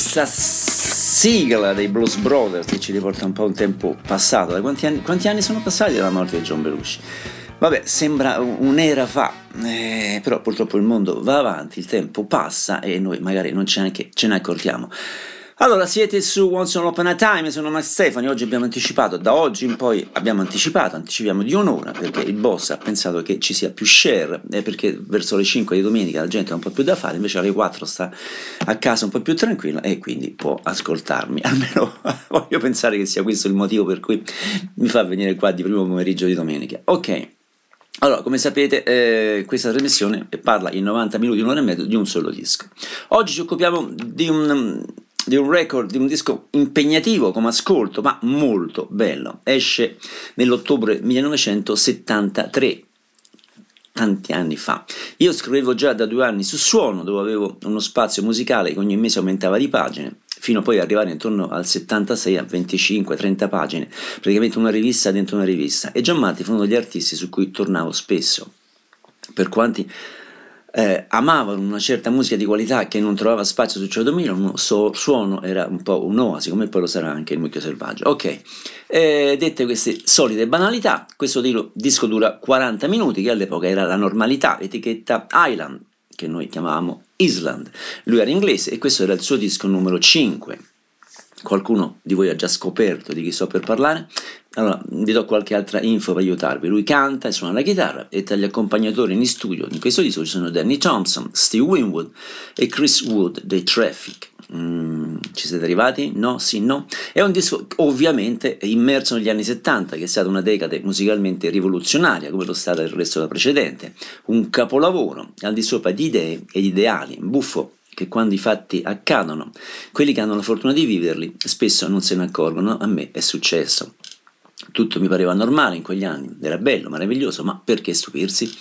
questa sigla dei Blues Brothers che ci riporta un po' un tempo passato. Da quanti anni sono passati dalla morte di John Belushi? Vabbè, sembra un'era fa, però purtroppo il mondo va avanti, il tempo passa e noi magari non ce ne accorgiamo. Allora, siete su Once Upon a Time, sono Max Stefani. Oggi abbiamo anticipato, da oggi in poi anticipiamo di un'ora, perché il boss ha pensato che ci sia più share, perché verso le 5 di domenica la gente ha un po' più da fare, invece alle 4 sta a casa un po' più tranquilla e quindi può ascoltarmi. Almeno voglio pensare che sia questo il motivo per cui mi fa venire qua di primo pomeriggio di domenica. Ok. Allora, come sapete, questa trasmissione parla in 90 minuti, un'ora e mezzo, di un solo disco. Oggi ci occupiamo di un record, di un disco impegnativo come ascolto, ma molto bello. Esce nell'ottobre 1973, tanti anni fa. Io scrivevo già da 2 anni su Suono, dove avevo uno spazio musicale che ogni mese aumentava di pagine, fino a poi arrivare intorno al 76 a 25-30 pagine, praticamente una rivista dentro una rivista, e Giammatti fu uno degli artisti su cui tornavo spesso. Per quanti amavano una certa musica di qualità che non trovava spazio su Ciaodomino, Suono era un po' un'oasi, come poi lo sarà anche il Mucchio Selvaggio. Ok, dette queste solite banalità, questo disco dura 40 minuti, che all'epoca era la normalità, etichetta Island, che noi chiamavamo Island. Lui era inglese e questo era il suo disco numero 5. Qualcuno di voi ha già scoperto di chi sto per parlare? Allora, vi do qualche altra info per aiutarvi. Lui canta e suona la chitarra, e tra gli accompagnatori in studio in questo disco ci sono Danny Thompson, Steve Winwood e Chris Wood dei Traffic. Ci siete arrivati? No? Sì? No? È un disco ovviamente immerso negli anni 70, che è stata una decade musicalmente rivoluzionaria, come lo è stata il resto della precedente, un capolavoro al di sopra di idee e di ideali, buffo che quando i fatti accadono, quelli che hanno la fortuna di viverli spesso non se ne accorgono. A me è successo. Tutto mi pareva normale in quegli anni, era bello, meraviglioso, ma perché stupirsi?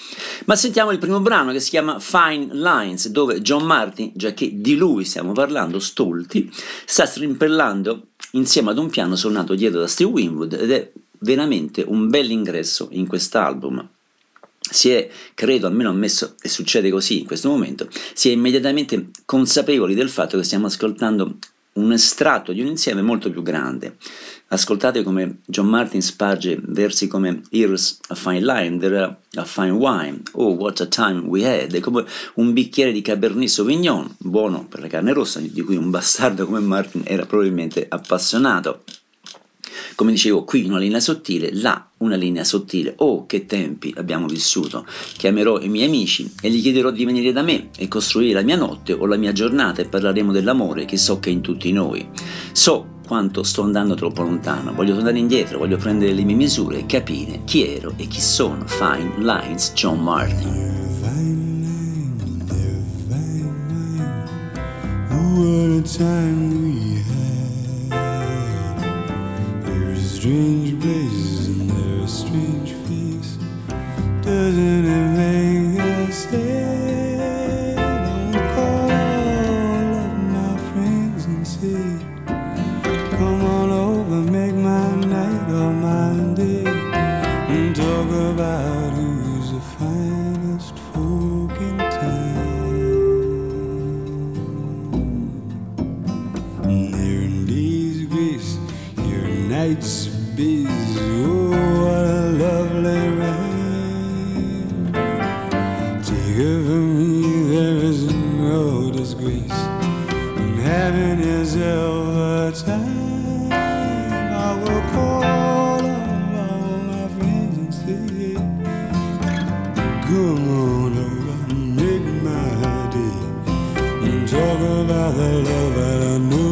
Ma sentiamo il primo brano, che si chiama Fine Lines, dove John Martyn, già che di lui stiamo parlando, Stolti, sta strimpellando insieme ad un piano suonato dietro da Steve Winwood, ed è veramente un bel ingresso in quest'album. Si è, credo, almeno ammesso, e succede così in questo momento, si è immediatamente consapevoli del fatto che stiamo ascoltando un estratto di un insieme molto più grande. Ascoltate come John Martyn sparge versi come "Here's a fine line, there's a fine wine, oh what a time we had", è come un bicchiere di Cabernet Sauvignon, buono per la carne rossa, di cui un bastardo come Martyn era probabilmente appassionato. Come dicevo, qui una linea sottile, là una linea sottile. Oh, che tempi abbiamo vissuto. Chiamerò i miei amici e gli chiederò di venire da me e costruire la mia notte o la mia giornata, e parleremo dell'amore che so che è in tutti noi. So quanto sto andando troppo lontano, voglio tornare indietro, voglio prendere le mie misure e capire chi ero e chi sono. Fine Lines, John Martyn. Strange places and their strange face doesn't it make us sad? Don't call up my friends and say, come on over, make my night or my day, and talk about who's the finest folk in town. And there in days grace, here in nights. Oh, what a lovely ride. Take her from me, there is no disgrace in having herself a time. I will call on all my friends and say, come on over, make my day, and talk about the love that I know.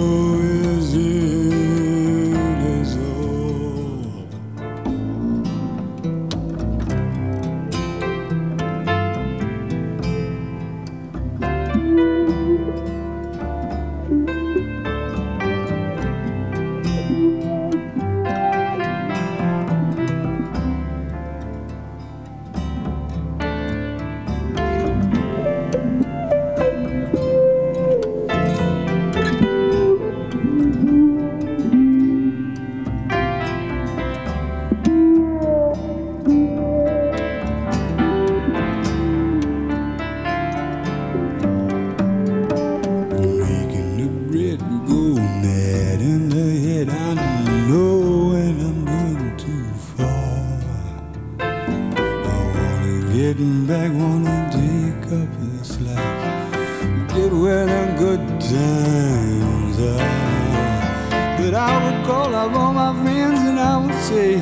say,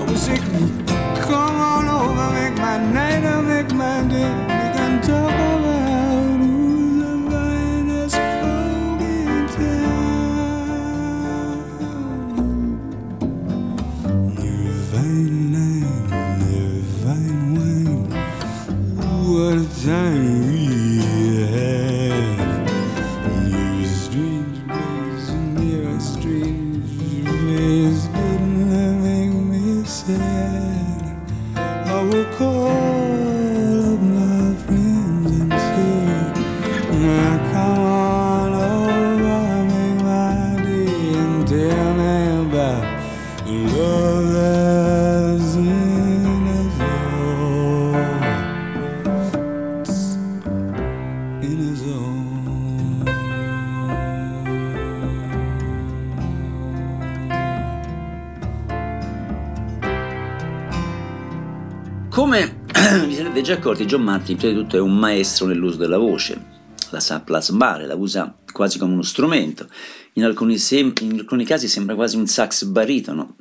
oh, sick me. Come on over, make my night, I'll make my day. We can talk about who's the finest folk in town. Divine night, divine wine. What a time we had. New strange place, near a strange place. Didn't that make me sad? I will call up my friends and say, now come on over, make my day, and tell me about the love that's in us all. It's in us all. Come vi sarete già accorti, John Martyn prima di tutto è un maestro nell'uso della voce, la sa plasmare, la usa quasi come uno strumento, in alcuni casi sembra quasi un sax baritono,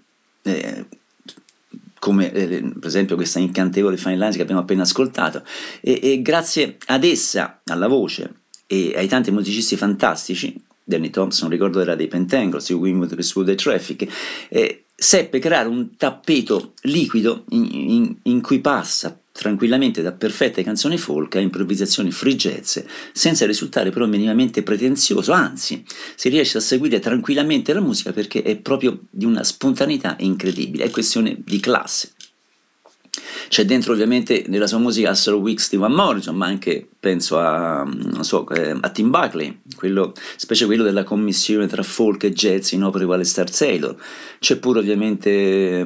come per esempio questa incantevole Fine Lines che abbiamo appena ascoltato, e grazie ad essa, alla voce e ai tanti musicisti fantastici, Danny Thompson, ricordo era dei Pentangle, Steve Winwood, Chris Wood e Traffic, seppe creare un tappeto liquido in cui passa tranquillamente da perfette canzoni folk a improvvisazioni free jazz, senza risultare però minimamente pretenzioso, anzi si riesce a seguire tranquillamente la musica perché è proprio di una spontaneità incredibile, è questione di classe. C'è dentro ovviamente nella sua musica a Sir Weeks di Van Morrison, ma anche penso a Tim Buckley, specie quello della commissione tra folk e jazz in opere quale Star Sailor. C'è pure ovviamente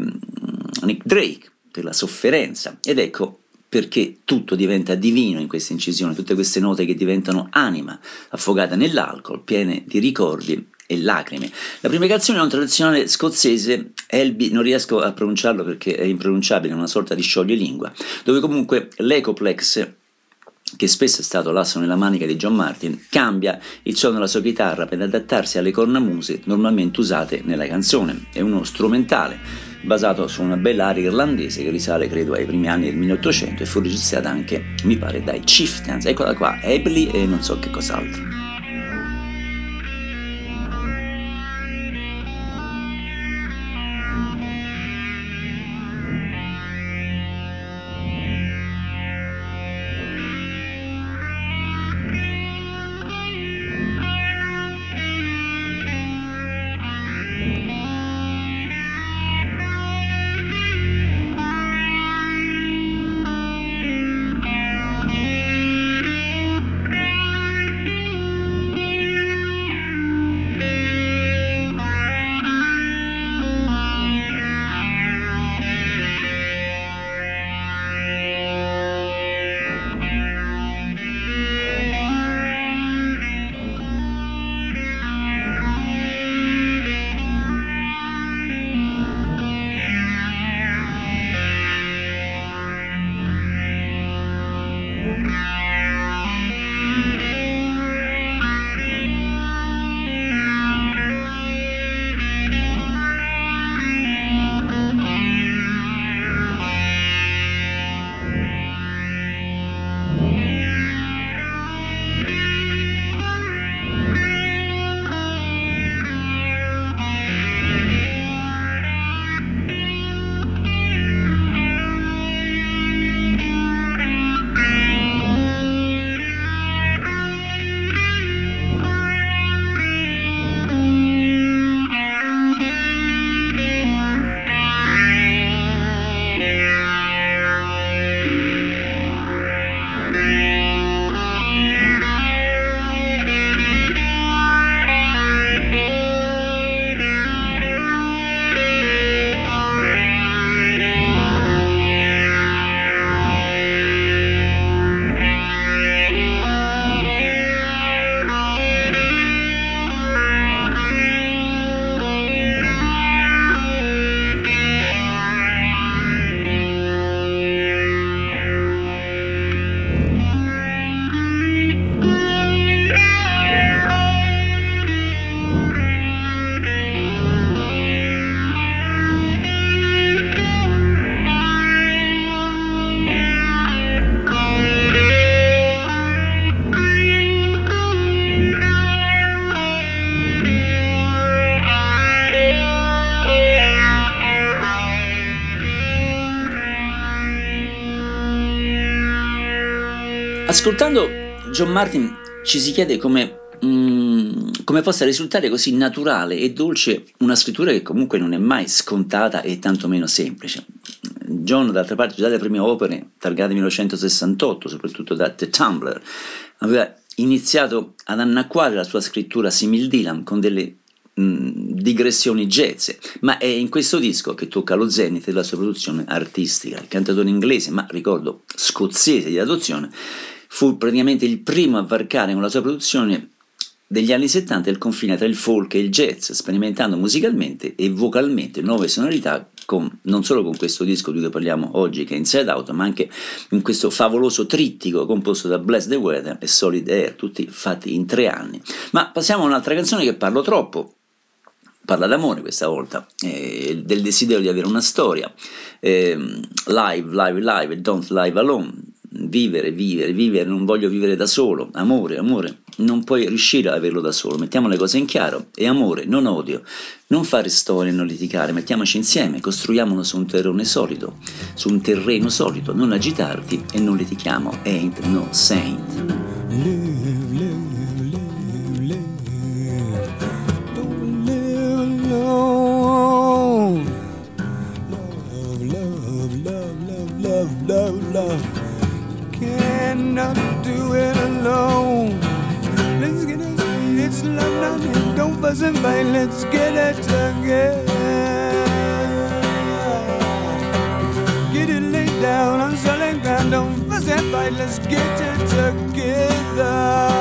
Nick Drake per la sofferenza, ed ecco perché tutto diventa divino in questa incisione, tutte queste note che diventano anima affogata nell'alcol, piene di ricordi e lacrime. La prima canzone è un tradizionale scozzese, Elby, non riesco a pronunciarlo perché è impronunciabile, una sorta di scioglilingua, dove comunque l'Ecoplex, che spesso è stato l'asso nella manica di John Martyn, cambia il suono della sua chitarra per adattarsi alle cornamuse normalmente usate nella canzone. È uno strumentale basato su una bella aria irlandese che risale credo ai primi anni del 1800 e fu registrata anche, mi pare, dai Chieftains. Eccola qua, Elby e non so che cos'altro. Ascoltando John Martyn ci si chiede come possa risultare così naturale e dolce una scrittura che comunque non è mai scontata e tantomeno semplice. John, d'altra parte, già le prime opere, targate 1968, soprattutto da The Tumbler, aveva iniziato ad annacquare la sua scrittura simil-Dylan con delle digressioni jazz, ma è in questo disco che tocca lo zenith della sua produzione artistica. Il cantatore inglese, ma ricordo scozzese di adozione, fu praticamente il primo a varcare con la sua produzione degli anni 70 il confine tra il folk e il jazz, sperimentando musicalmente e vocalmente nuove sonorità, non solo con questo disco di cui parliamo oggi che è Inside Out, ma anche in questo favoloso trittico composto da Bless the Weather e Solid Air, tutti fatti in 3 anni. Ma passiamo a un'altra canzone che parla d'amore questa volta, del desiderio di avere una storia, live, don't live alone, vivere, non voglio vivere da solo, amore, non puoi riuscire ad averlo da solo, mettiamo le cose in chiaro, è amore, non odio, non fare storie, non litigare, mettiamoci insieme, costruiamolo su un terreno solido, non agitarti e non litighiamo, ain't no saint. Love, you cannot do it alone. Let's get it, it's love, love, don't fuss and fight. Let's get it together. Get it laid down on solid ground. Don't fuss and fight. Let's get it together.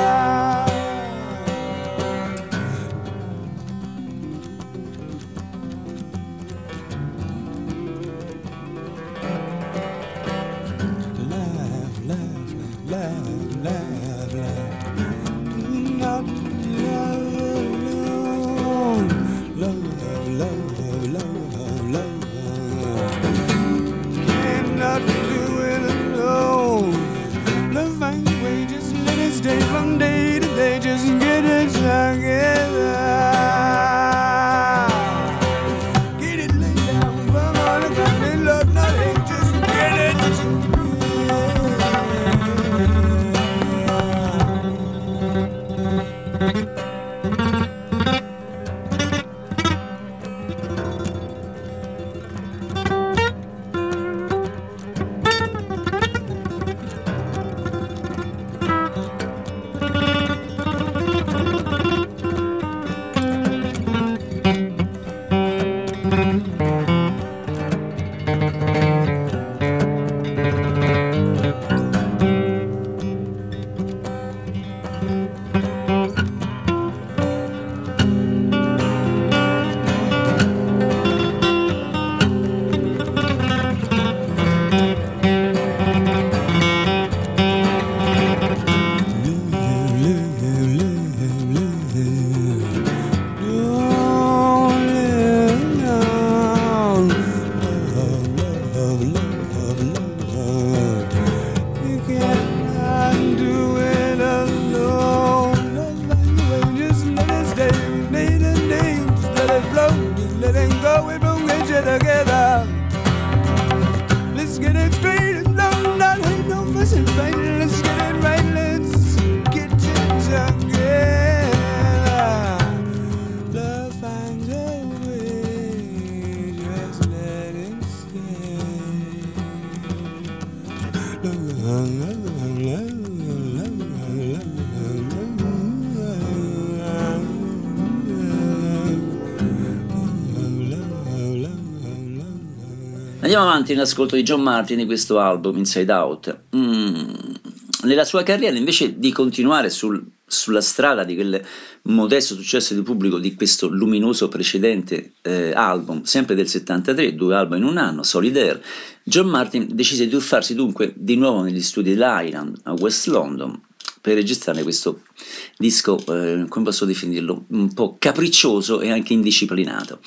Andiamo avanti nell'ascolto di John Martyn di questo album Inside Out. Nella sua carriera, invece di continuare sulla strada di quel modesto successo di pubblico di questo luminoso precedente album, sempre del 73, 2 album in 1 anno, Solid Air, John Martyn decise di tuffarsi dunque di nuovo negli studi dell'Island a West London per registrare questo disco, come posso definirlo, un po' capriccioso e anche indisciplinato.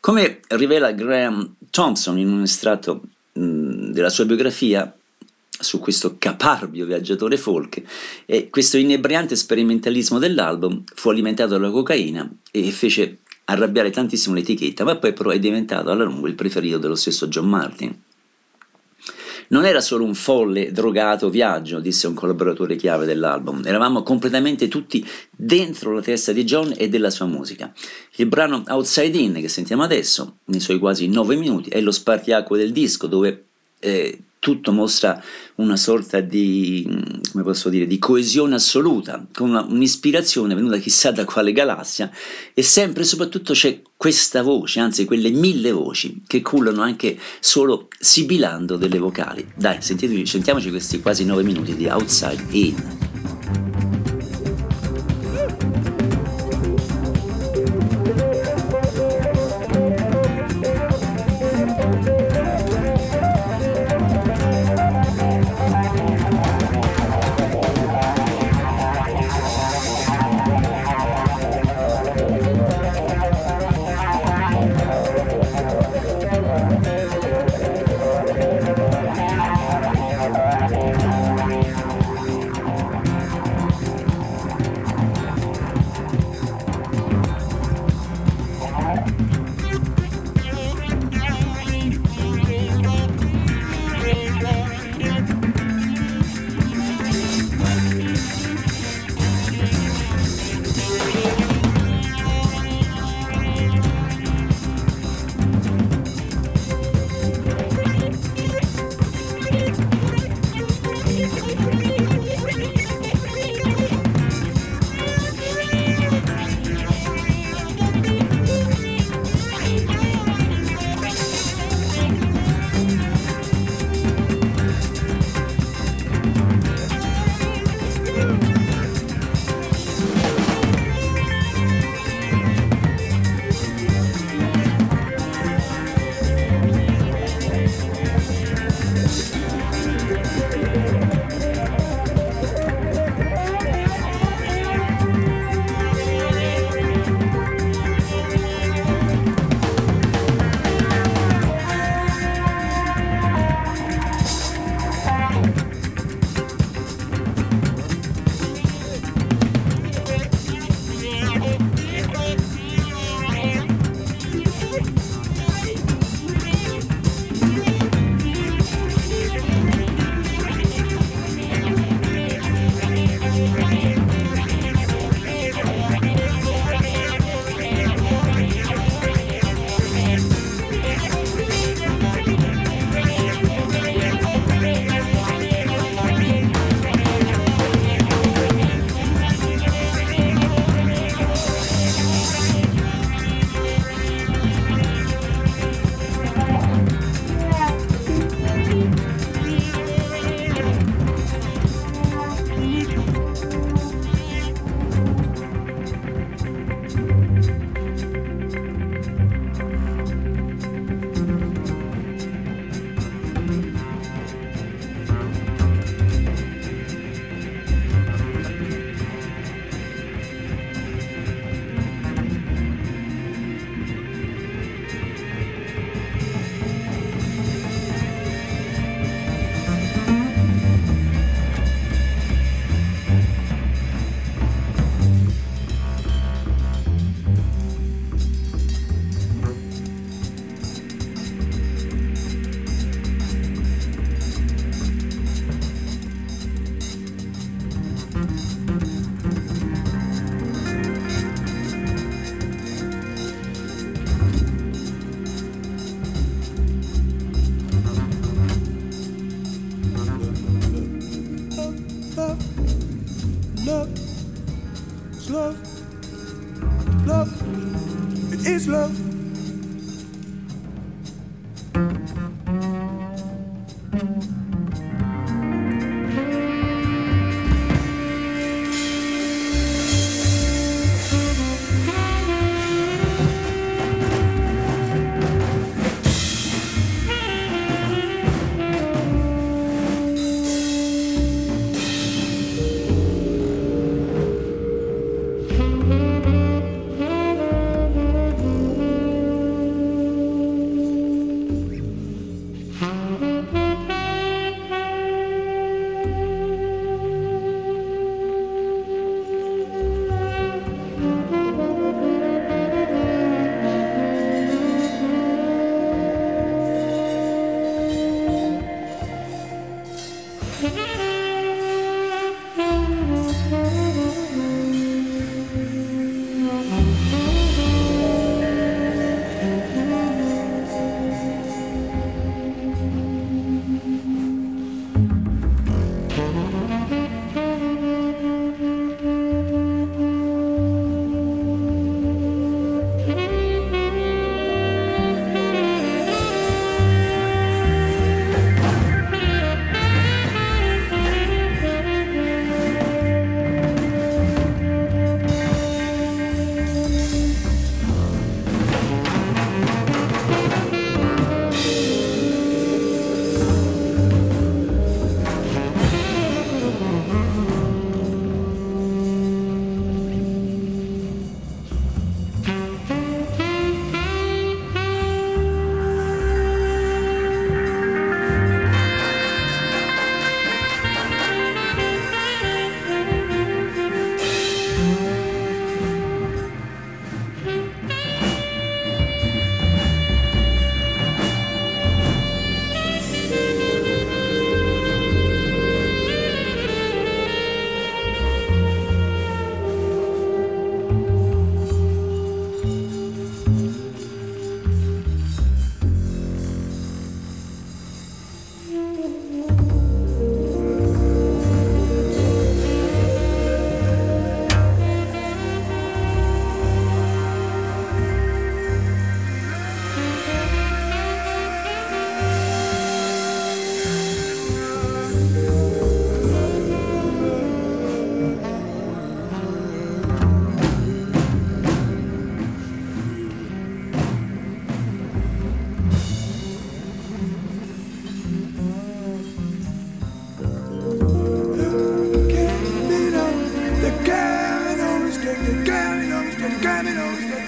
Come rivela Graham Thompson in un estratto della sua biografia su questo caparbio viaggiatore folk, questo inebriante sperimentalismo dell'album fu alimentato dalla cocaina e fece arrabbiare tantissimo l'etichetta, ma poi però è diventato alla lunga il preferito dello stesso John Martyn. Non era solo un folle drogato viaggio, disse un collaboratore chiave dell'album, eravamo completamente tutti dentro la testa di John e della sua musica. Il brano Outside In che sentiamo adesso, nei suoi quasi 9 minuti, è lo spartiacque del disco, dove tutto mostra una sorta di, come posso dire, di coesione assoluta, con un'ispirazione venuta chissà da quale galassia, e sempre e soprattutto c'è questa voce, anzi quelle 1000 voci, che cullano anche solo sibilando delle vocali. Dai, sentiamoci questi quasi 9 minuti di Outside In.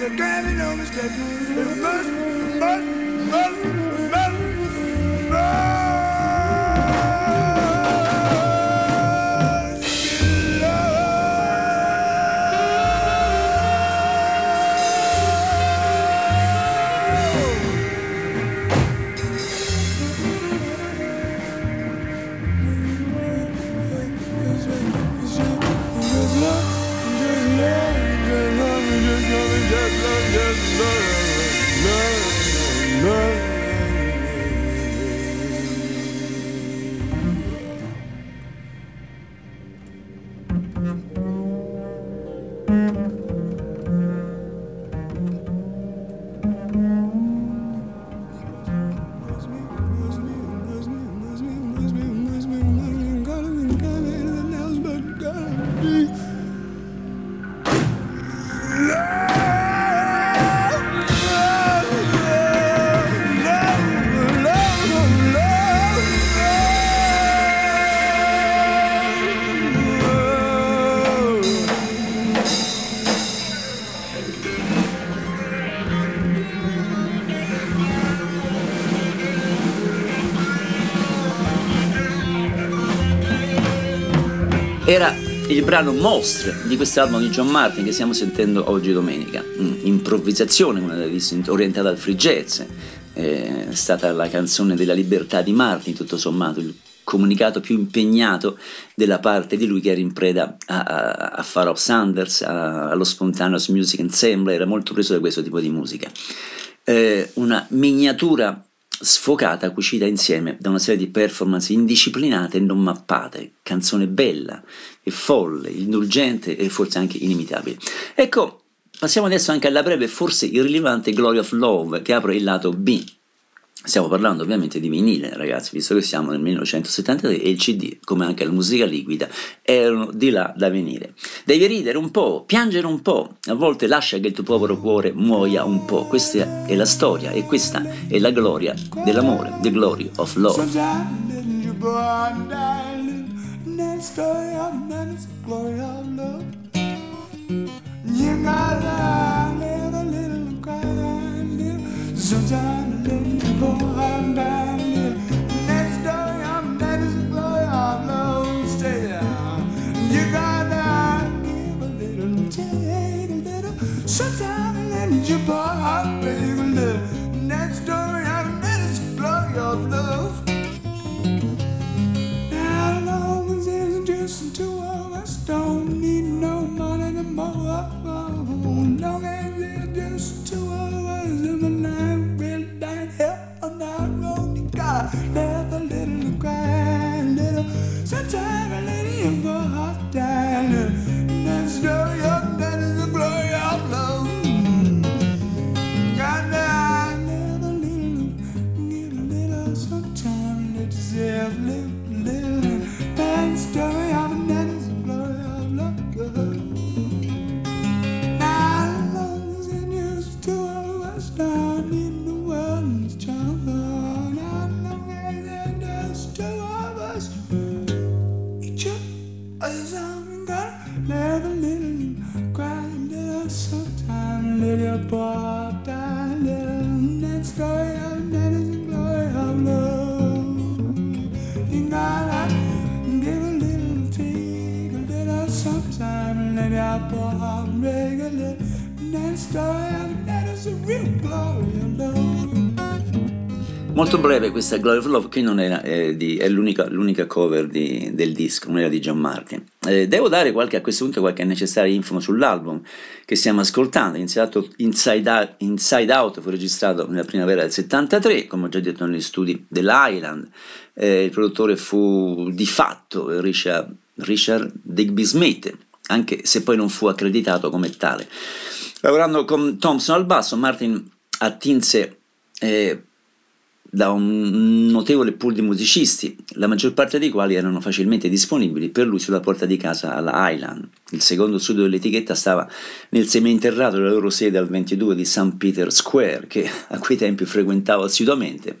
the gravity on his left. It must. Era il brano Mostre di quest'album di John Martyn che stiamo sentendo oggi domenica. Improvvisazione, una orientata al free jazz, è stata la canzone della libertà di Martyn, tutto sommato il comunicato più impegnato della parte di lui che era in preda a Pharoah Sanders, allo Spontaneous Music Ensemble, era molto preso da questo tipo di musica. Una miniatura sfocata, cucita insieme da una serie di performance indisciplinate e non mappate, canzone bella e folle, indulgente e forse anche inimitabile. Ecco, passiamo adesso anche alla breve e forse irrilevante Glory of Love, che apre il lato B. Stiamo parlando ovviamente di vinile, ragazzi, visto che siamo nel 1973 e il CD, come anche la musica liquida, erano di là da venire. Devi ridere un po', piangere un po', a volte lascia che il tuo povero cuore muoia un po'. Questa è la storia e questa è la gloria dell'amore, the glory of love. I'm down here. Next day I'm dead as a glory of love. Stay down. You gotta give a little, take a little. Sometimes let you pour out, baby, love. Next day I'm dead as a glory of love. Now long as there's just the two of us, don't need no money no more. Long as there's just the two of us in my life. Let a little cry, little. Sometimes I let it for a hot time. That's the story of that is the glory of love. God, I let a little, give a little. Sometimes let yourself live a little. That's the story of that is the glory of love. Now, love's in used to all of us down in the world's jungle. Never little crying little, sometime little boy died little. That's the glory of that is the glory of love. You gotta give a little, take a little, sometime little boy make a little. That's the glory of that is the real glory of love. Molto breve questa Glory of Love, che non era, è l'unica cover del disco, non era di John Martyn. Devo dare a questo punto qualche necessaria info sull'album che stiamo ascoltando, iniziato Inside Out, fu registrato nella primavera del 73, come ho già detto negli studi dell'Island. Il produttore fu di fatto Richard Digby Smith, anche se poi non fu accreditato come tale. Lavorando con Thompson al basso, Martyn attinse da un notevole pool di musicisti, la maggior parte dei quali erano facilmente disponibili per lui sulla porta di casa alla Island. Il secondo studio dell'etichetta stava nel seminterrato della loro sede al 22 di St. Peter Square, che a quei tempi frequentavo assiduamente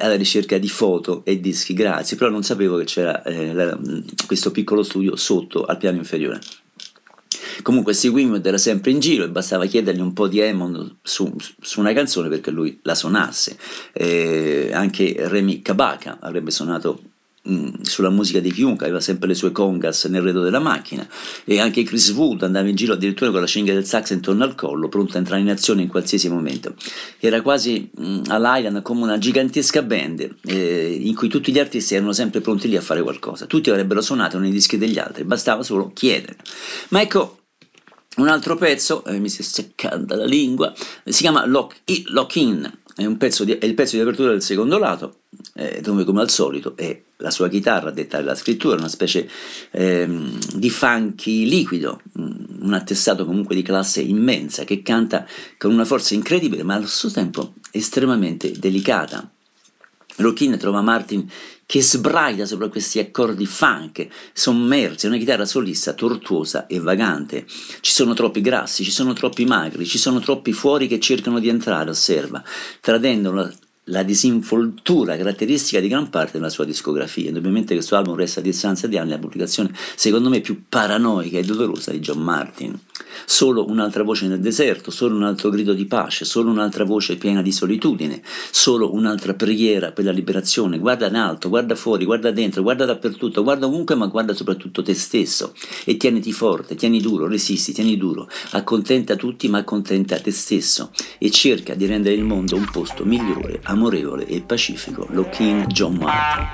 alla ricerca di foto e dischi grazie, però non sapevo che c'era questo piccolo studio sotto al piano inferiore. Comunque Steve Winwood era sempre in giro e bastava chiedergli un po' di Hammond su una canzone perché lui la suonasse. Anche Remi Kabaka avrebbe suonato sulla musica di chiunque, aveva sempre le sue congas nel retro della macchina, e anche Chris Wood andava in giro addirittura con la cinghia del sax intorno al collo, pronto a entrare in azione in qualsiasi momento. Era quasi all'Island come una gigantesca band in cui tutti gli artisti erano sempre pronti lì a fare qualcosa, tutti avrebbero suonato nei dischi degli altri, bastava solo chiedere. Ma ecco un altro pezzo, mi si è seccata la lingua, si chiama Lock In, è il pezzo di apertura del secondo lato, dove come al solito è la sua chitarra a dettare la scrittura, una specie di funky liquido, un attestato comunque di classe immensa, che canta con una forza incredibile ma allo stesso tempo estremamente delicata. Lock In trova Martin che sbraita sopra questi accordi funk sommersi, una chitarra solista tortuosa e vagante. Ci sono troppi grassi, ci sono troppi magri, ci sono troppi fuori che cercano di entrare, osserva, tradendo la disinvoltura caratteristica di gran parte della sua discografia. Indubbiamente questo album resta a distanza di anni la pubblicazione, secondo me, più paranoica e dolorosa di John Martin. Solo un'altra voce nel deserto, solo un altro grido di pace, solo un'altra voce piena di solitudine, solo un'altra preghiera per la liberazione. Guarda in alto, guarda fuori, guarda dentro, guarda dappertutto, guarda ovunque, ma guarda soprattutto te stesso e tieniti forte, tieni duro, resisti, tieni duro, accontenta tutti ma accontenta te stesso e cerca di rendere il mondo un posto migliore, amorevole e pacifico. Lock In, John Martin.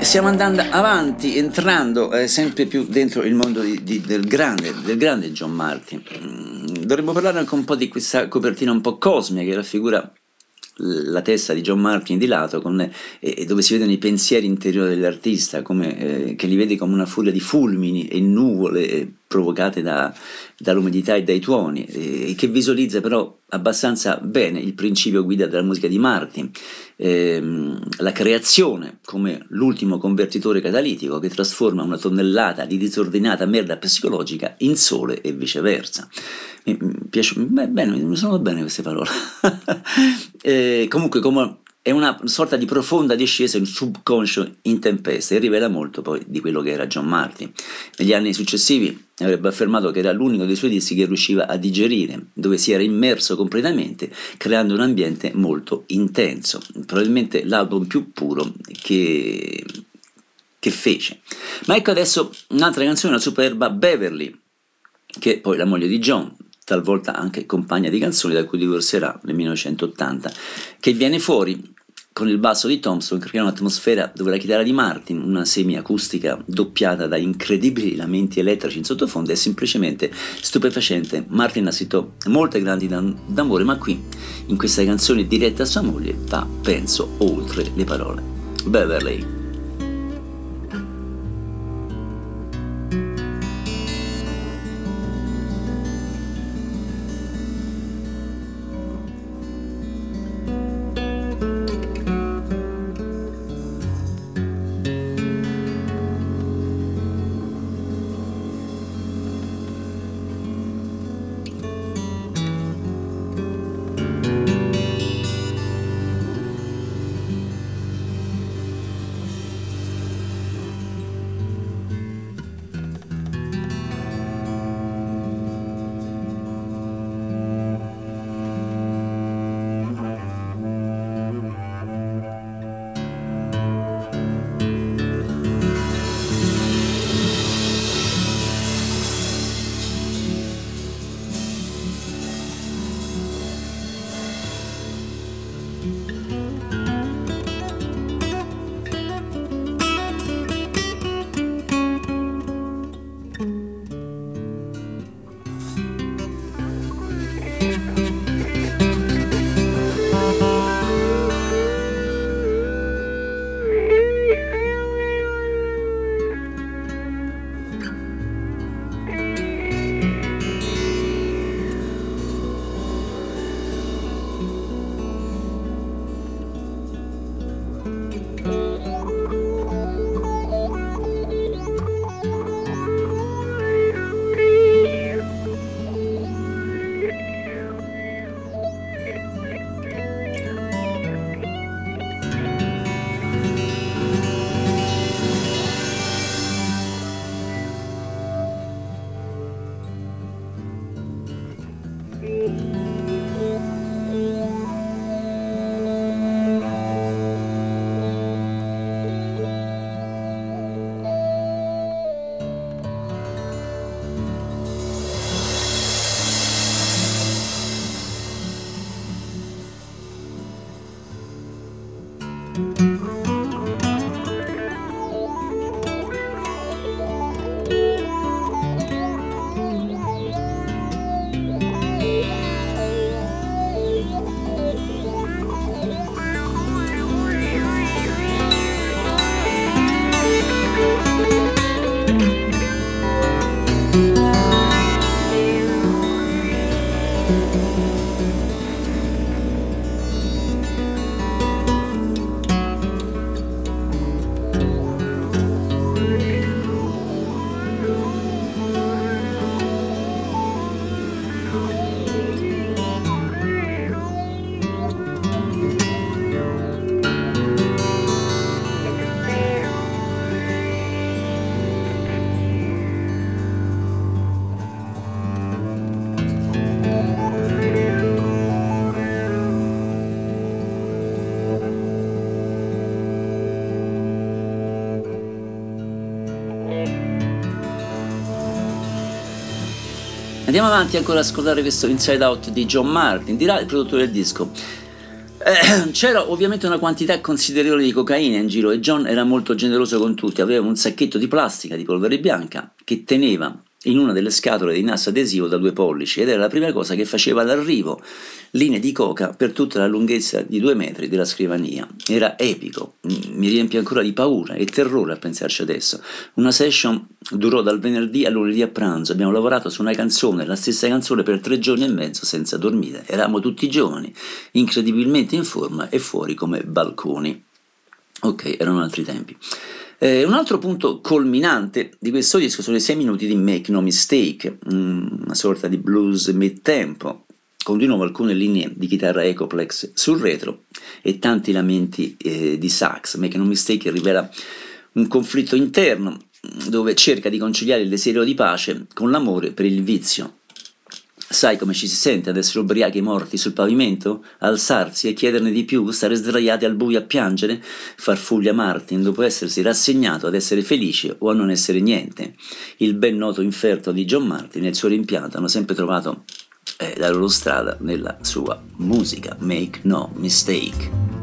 Stiamo andando avanti, entrando sempre più dentro il mondo del grande John Martin. Dovremmo parlare anche un po' di questa copertina un po' cosmica che raffigura la testa di John Martin di lato, dove si vedono i pensieri interiori dell'artista, che li vede come una furia di fulmini e nuvole provocate dall'umidità e dai tuoni, e che visualizza però abbastanza bene il principio guida della musica di Martin, la creazione come l'ultimo convertitore catalitico che trasforma una tonnellata di disordinata merda psicologica in sole e viceversa. Mi piace, mi sono bene queste parole. Comunque, come è una sorta di profonda discesa in un subconscio in tempesta, e rivela molto poi di quello che era John Martyn. Negli anni successivi avrebbe affermato che era l'unico dei suoi dischi che riusciva a digerire, dove si era immerso completamente, creando un ambiente molto intenso, probabilmente l'album più puro che fece. Ma ecco adesso un'altra canzone, la superba Beverly, che è poi la moglie di John, talvolta anche compagna di canzoni, da cui divorcerà nel 1980, che viene fuori con il basso di Thompson, crea un'atmosfera dove la chitarra di Martyn, una semiacustica doppiata da incredibili lamenti elettrici in sottofondo, è semplicemente stupefacente. Martyn assitò molte grandi d'amore, ma qui, in questa canzone diretta a sua moglie, va, penso, oltre le parole. Beverly. Andiamo avanti ancora a ascoltare questo Inside Out di John Martyn. Dirà il produttore del disco: c'era ovviamente una quantità considerevole di cocaina in giro e John era molto generoso con tutti. Aveva un sacchetto di plastica di polvere bianca che teneva in una delle scatole di nastro adesivo da 2 pollici, ed era la prima cosa che faceva all'arrivo, linee di coca per tutta la lunghezza di 2 metri della scrivania. Era epico, mi riempie ancora di paura e terrore a pensarci adesso. Una session durò dal venerdì al lunedì a pranzo, abbiamo lavorato su una canzone, la stessa canzone, per 3 giorni e mezzo senza dormire. Eravamo tutti giovani, incredibilmente in forma e fuori come balconi. Ok, erano altri tempi. Un altro punto culminante di questo disco sono i 6 minuti di Make No Mistake, una sorta di blues mid-tempo, nascono di nuovo alcune linee di chitarra Ecoplex sul retro e tanti lamenti di sax. Make no mistake rivela un conflitto interno dove cerca di conciliare il desiderio di pace con l'amore per il vizio. Sai come ci si sente ad essere ubriachi e morti sul pavimento? Alzarsi e chiederne di più, stare sdraiati al buio a piangere? Farfuglia Martin, dopo essersi rassegnato ad essere felice o a non essere niente. Il ben noto inferto di John Martin e il suo rimpianto hanno sempre trovato la loro strada nella sua musica. Make no mistake.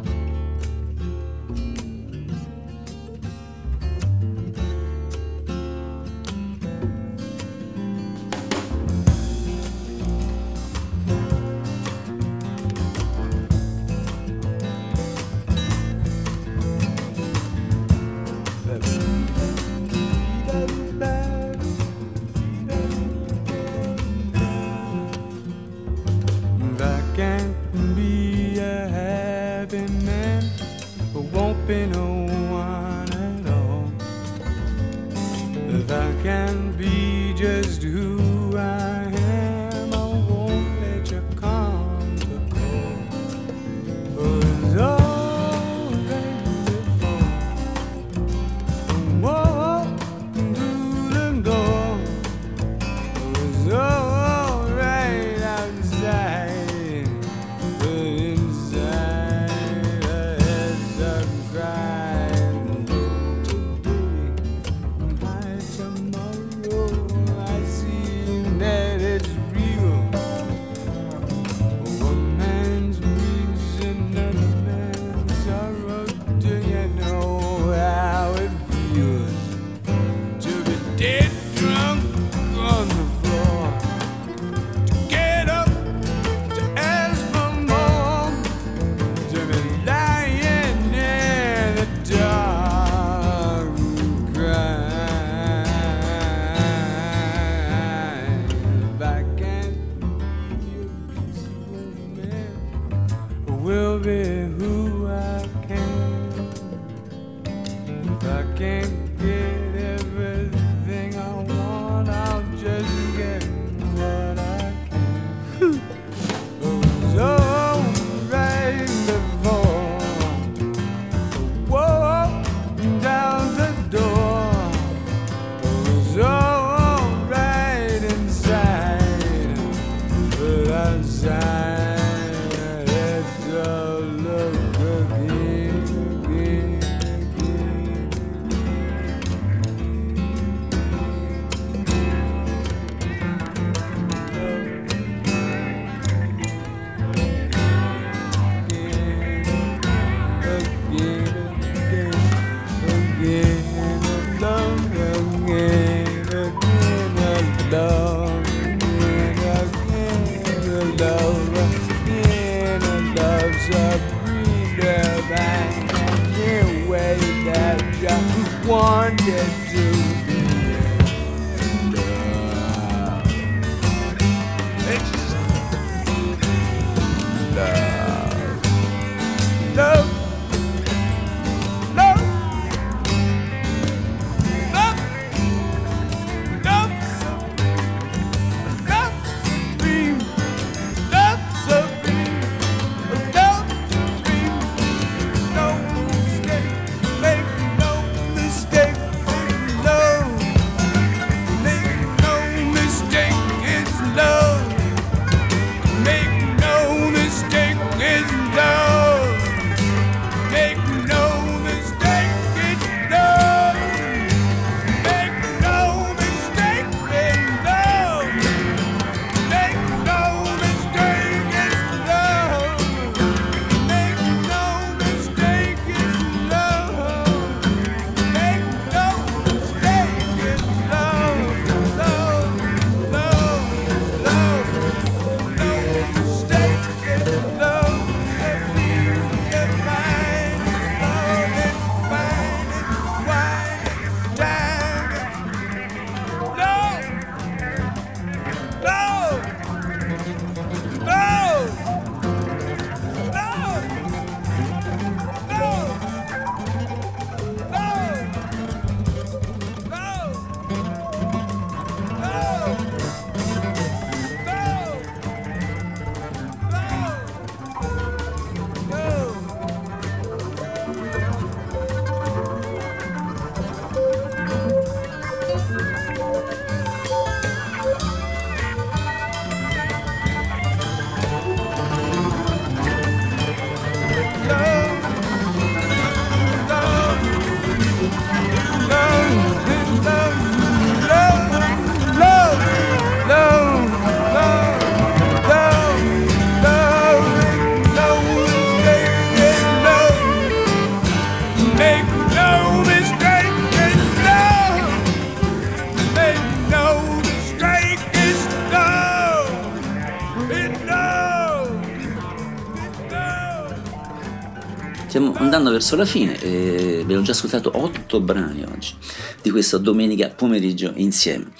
stiamo andando verso la fine e abbiamo già ascoltato 8 brani oggi di questa domenica pomeriggio insieme.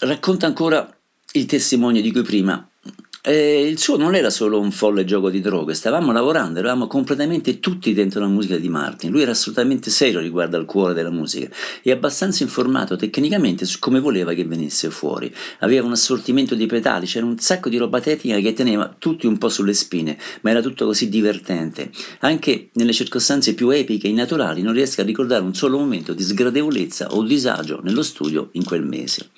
Racconta ancora il testimonio di cui prima. Il suo non era solo un folle gioco di droghe, stavamo lavorando, eravamo completamente tutti dentro la musica di Martin. Lui era assolutamente serio riguardo al cuore della musica e abbastanza informato tecnicamente su come voleva che venisse fuori. Aveva un assortimento di pedali, c'era un sacco di roba tecnica che teneva tutti un po' sulle spine, ma era tutto così divertente. Anche nelle circostanze più epiche e naturali non riesco a ricordare un solo momento di sgradevolezza o disagio nello studio in quel mese.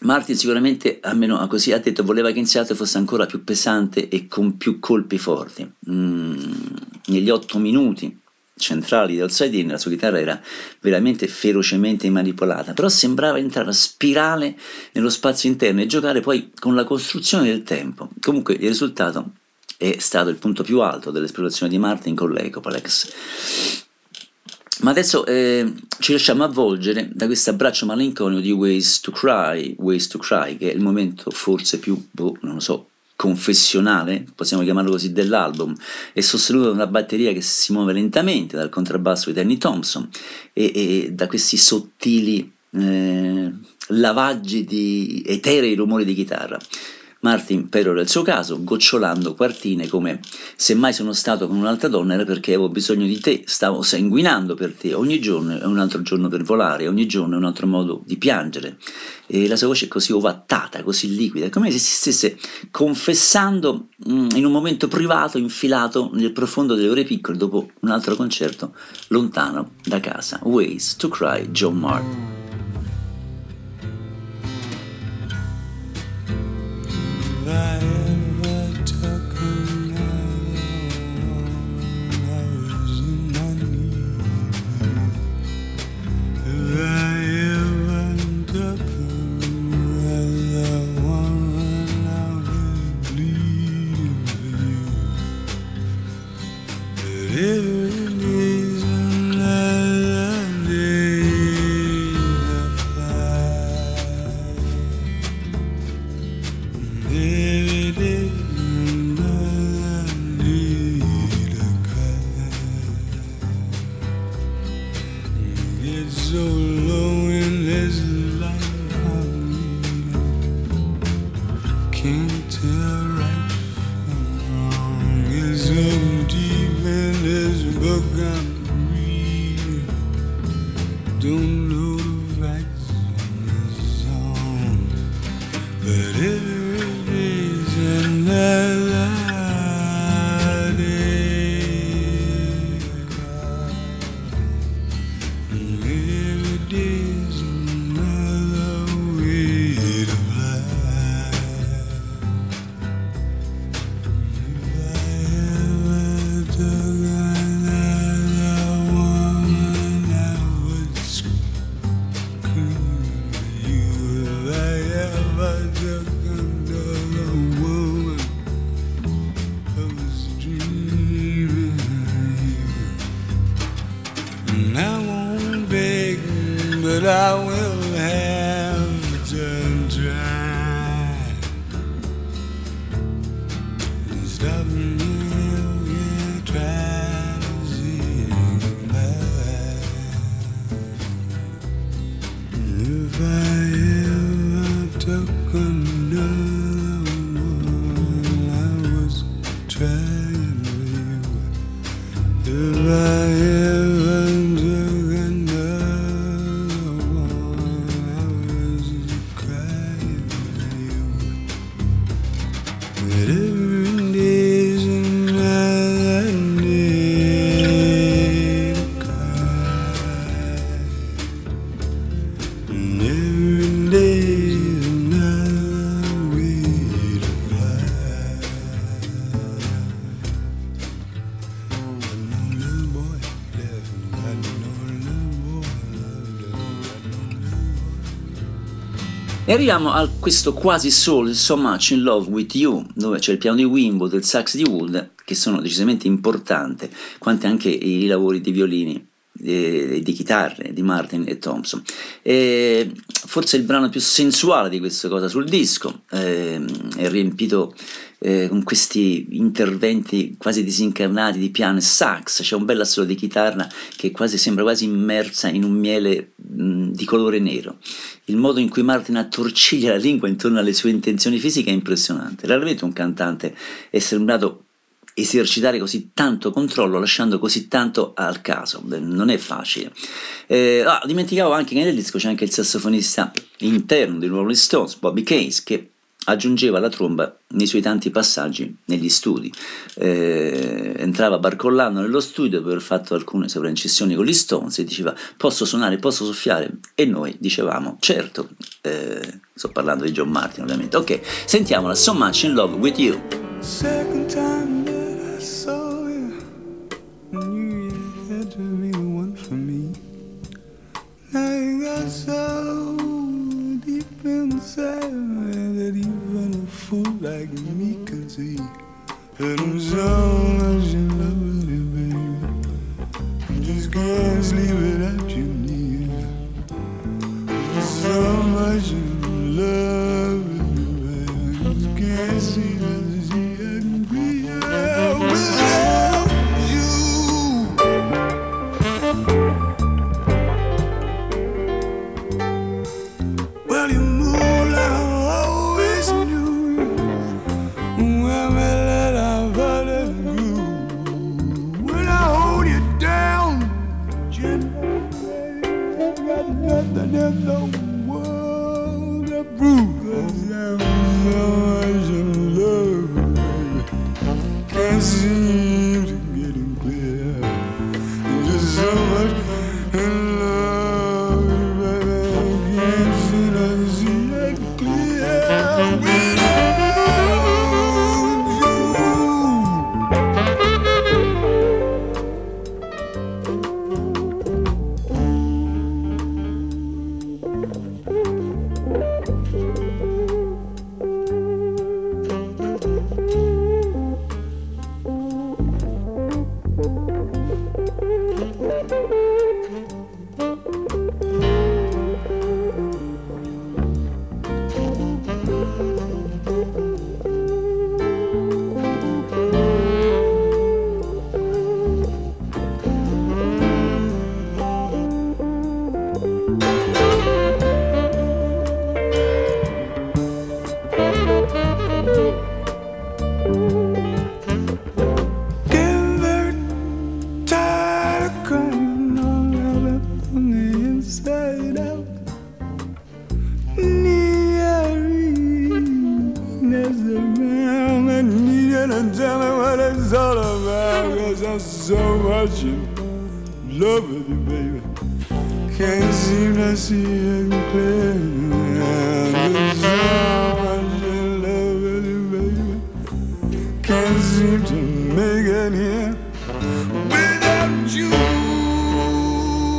Martin sicuramente, almeno così ha detto, voleva che il iniziato fosse ancora più pesante e con più colpi forti. Negli 8 minuti centrali del side-in la sua chitarra era veramente ferocemente manipolata, però sembrava entrare a spirale nello spazio interno e giocare poi con la costruzione del tempo. Comunque il risultato è stato il punto più alto dell'esplorazione di Martin con l'Ecoplex. Ma adesso ci lasciamo avvolgere da questo abbraccio malinconico di Ways to Cry, che è il momento forse più, confessionale, possiamo chiamarlo così, dell'album. È sostenuto da una batteria che si muove lentamente dal contrabbasso di Danny Thompson e da questi sottili lavaggi di eterei rumori di chitarra. Martin perora il suo caso, gocciolando quartine come «Se mai sono stato con un'altra donna era perché avevo bisogno di te, stavo sanguinando per te, ogni giorno è un altro giorno per volare, ogni giorno è un altro modo di piangere». E la sua voce è così ovattata, così liquida, come se si stesse confessando in un momento privato, infilato nel profondo delle ore piccole dopo un altro concerto lontano da casa. Ways to Cry, John Martin. E arriviamo a questo quasi soul, So Much in Love with You, dove c'è il piano di Winwood e il sax di Wood, che sono decisamente importanti, quanto anche i lavori di violini e di chitarre di Martin e Thompson. Forse il brano più sensuale di questa cosa sul disco, è riempito con questi interventi quasi disincarnati di piano e sax, c'è un bel assolo di chitarra che quasi sembra quasi immersa in un miele di colore nero. Il modo in cui Martin attorciglia la lingua intorno alle sue intenzioni fisiche è impressionante. Raramente un cantante è sembrato esercitare così tanto controllo lasciando così tanto al caso. Beh, non è facile. Dimenticavo anche che nel disco c'è anche il sassofonista interno dei Rolling Stones, Bobby Case, che aggiungeva la tromba nei suoi tanti passaggi negli studi. Entrava barcollando nello studio per aver fatto alcune sovraincisioni con gli Stones e diceva: posso suonare, posso soffiare? E noi dicevamo certo. Sto parlando di John Martin, ovviamente. Ok, sentiamola, So Much in Love with You. Second time that I saw you, knew you had to be the one for me. Now you got so deep inside that even a fool like me can see that I'm so much in love with you, baby. I just can't sleep without you near. I'm so much in love with you, baby. I just can't see that I can be here without you. Well, you move like I always knew. When we let our body groove, when I hold you down, gentle baby, I've got nothing in the world to prove. 'Cause I'm so much in love. Can't seem to get him clear. I'm just so much in love with you, baby. Can't seem to see that clear.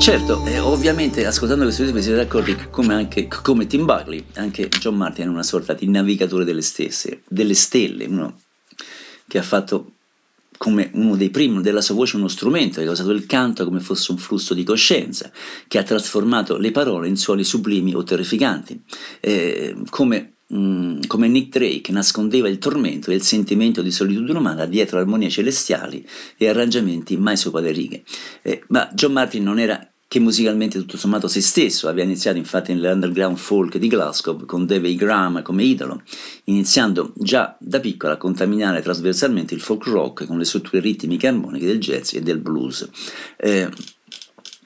Certo, ovviamente ascoltando questo video vi siete accorti che come Tim Buckley, anche John Martin è una sorta di navigatore delle stelle, uno che ha fatto come uno dei primi della sua voce uno strumento, che ha usato il canto come fosse un flusso di coscienza, che ha trasformato le parole in suoni sublimi o terrificanti, come Nick Drake nascondeva il tormento e il sentimento di solitudine umana dietro armonie celestiali e arrangiamenti mai sopra le righe. Ma John Martin non era che musicalmente tutto sommato se stesso, aveva iniziato infatti nell'underground folk di Glasgow con Davey Graham come idolo, iniziando già da piccola a contaminare trasversalmente il folk rock con le strutture ritmiche e armoniche del jazz e del blues.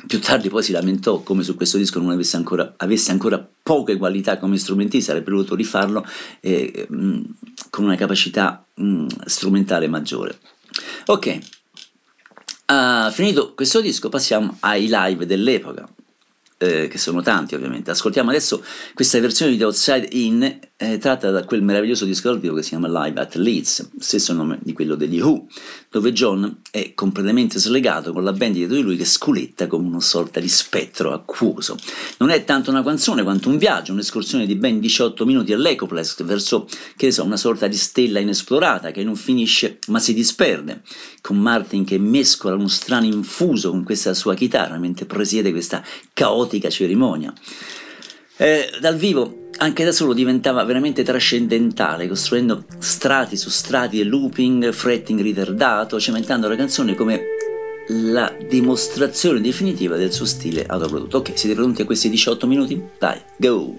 Più tardi poi si lamentò come su questo disco non avesse ancora poche qualità come strumentista, sarebbe dovuto rifarlo con una capacità strumentale maggiore. Ok, finito questo disco passiamo ai live dell'epoca, che sono tanti ovviamente. Ascoltiamo adesso questa versione di The Outside In, tratta da quel meraviglioso disco dal vivo che si chiama Live at Leeds, stesso nome di quello degli Who, dove John è completamente slegato con la band dietro di lui che sculetta come una sorta di spettro acquoso. Non è tanto una canzone quanto un viaggio, un'escursione di ben 18 minuti all'Ecoplex verso, che ne so, una sorta di stella inesplorata che non finisce ma si disperde, con Martin che mescola uno strano infuso con questa sua chitarra mentre presiede questa caotica cerimonia. Dal vivo anche da solo diventava veramente trascendentale, costruendo strati su strati e looping, fretting ritardato, cementando la canzone come la dimostrazione definitiva del suo stile autoprodotto. Ok, siete pronti a questi 18 minuti? Dai, go!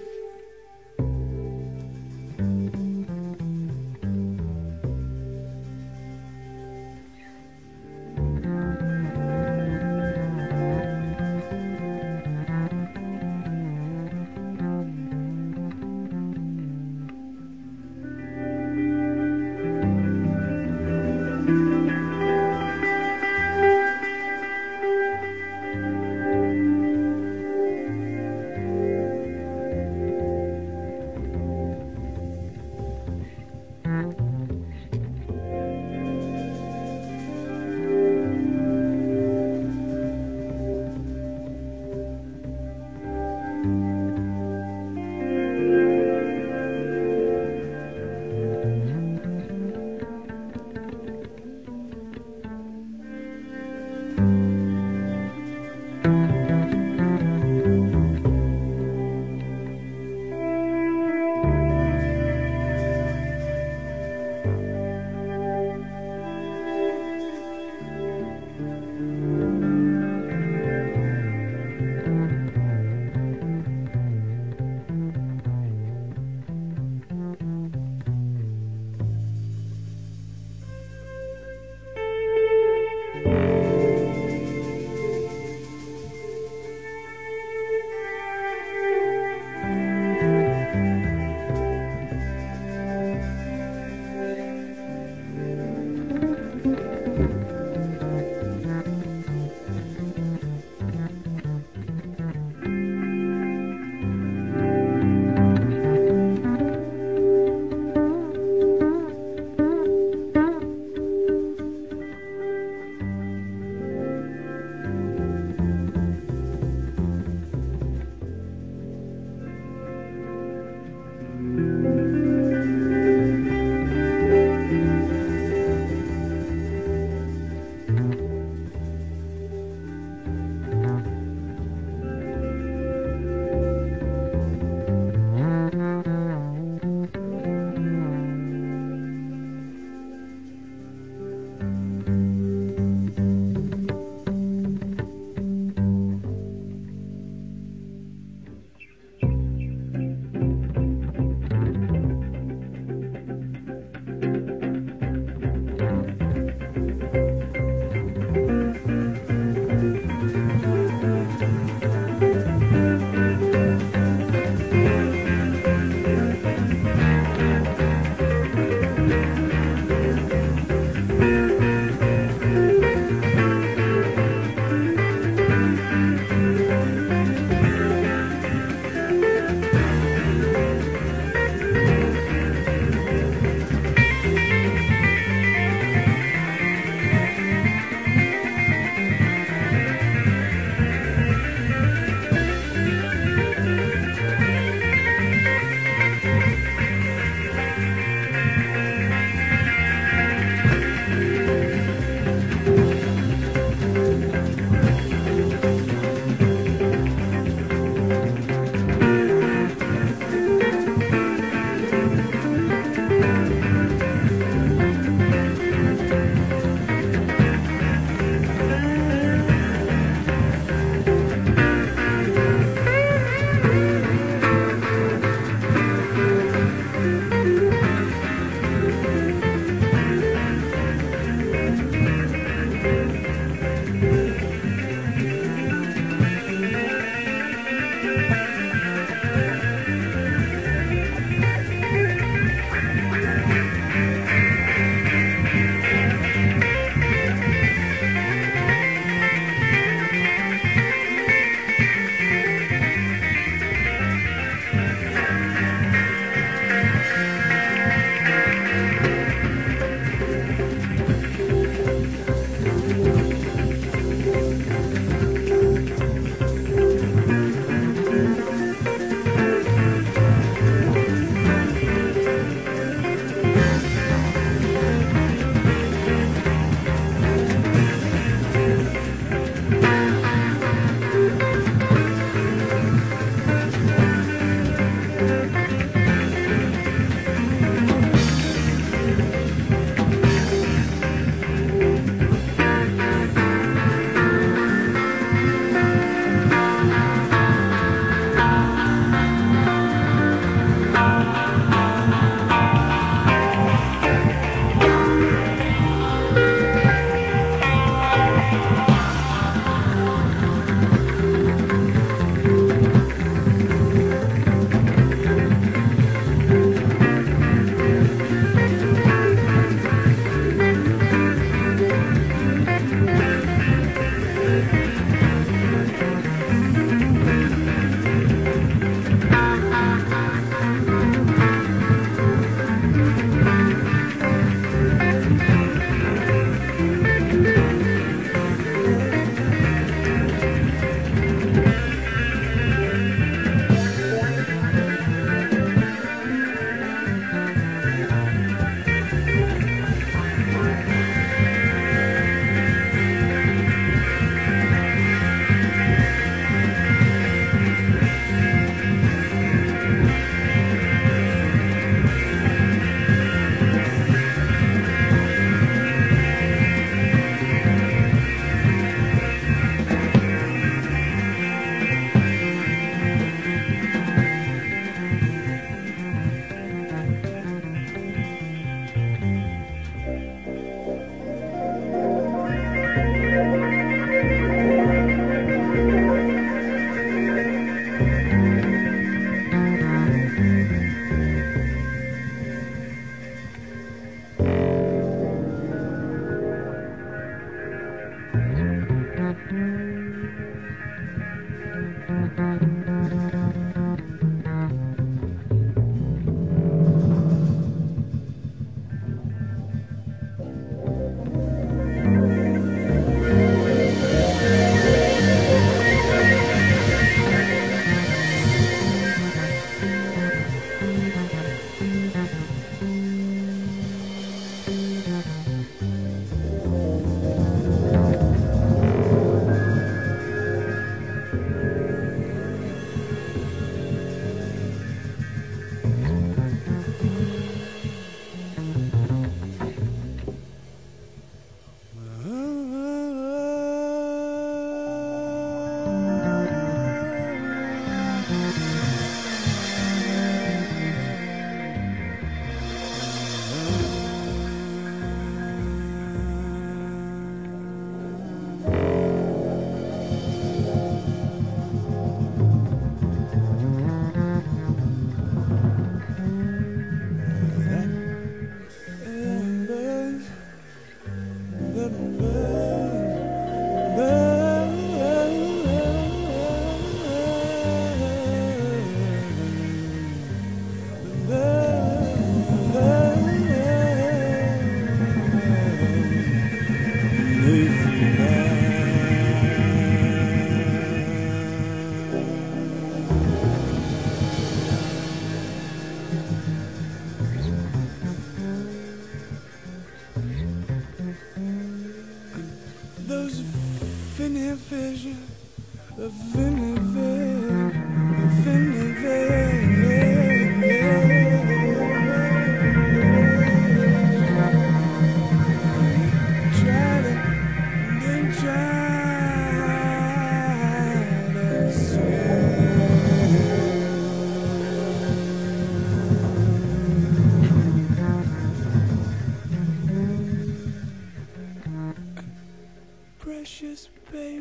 Precious babies,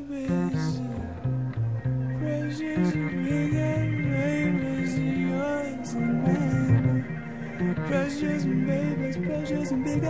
precious big and babies, yours and mine. Precious big and babies, yours and mine.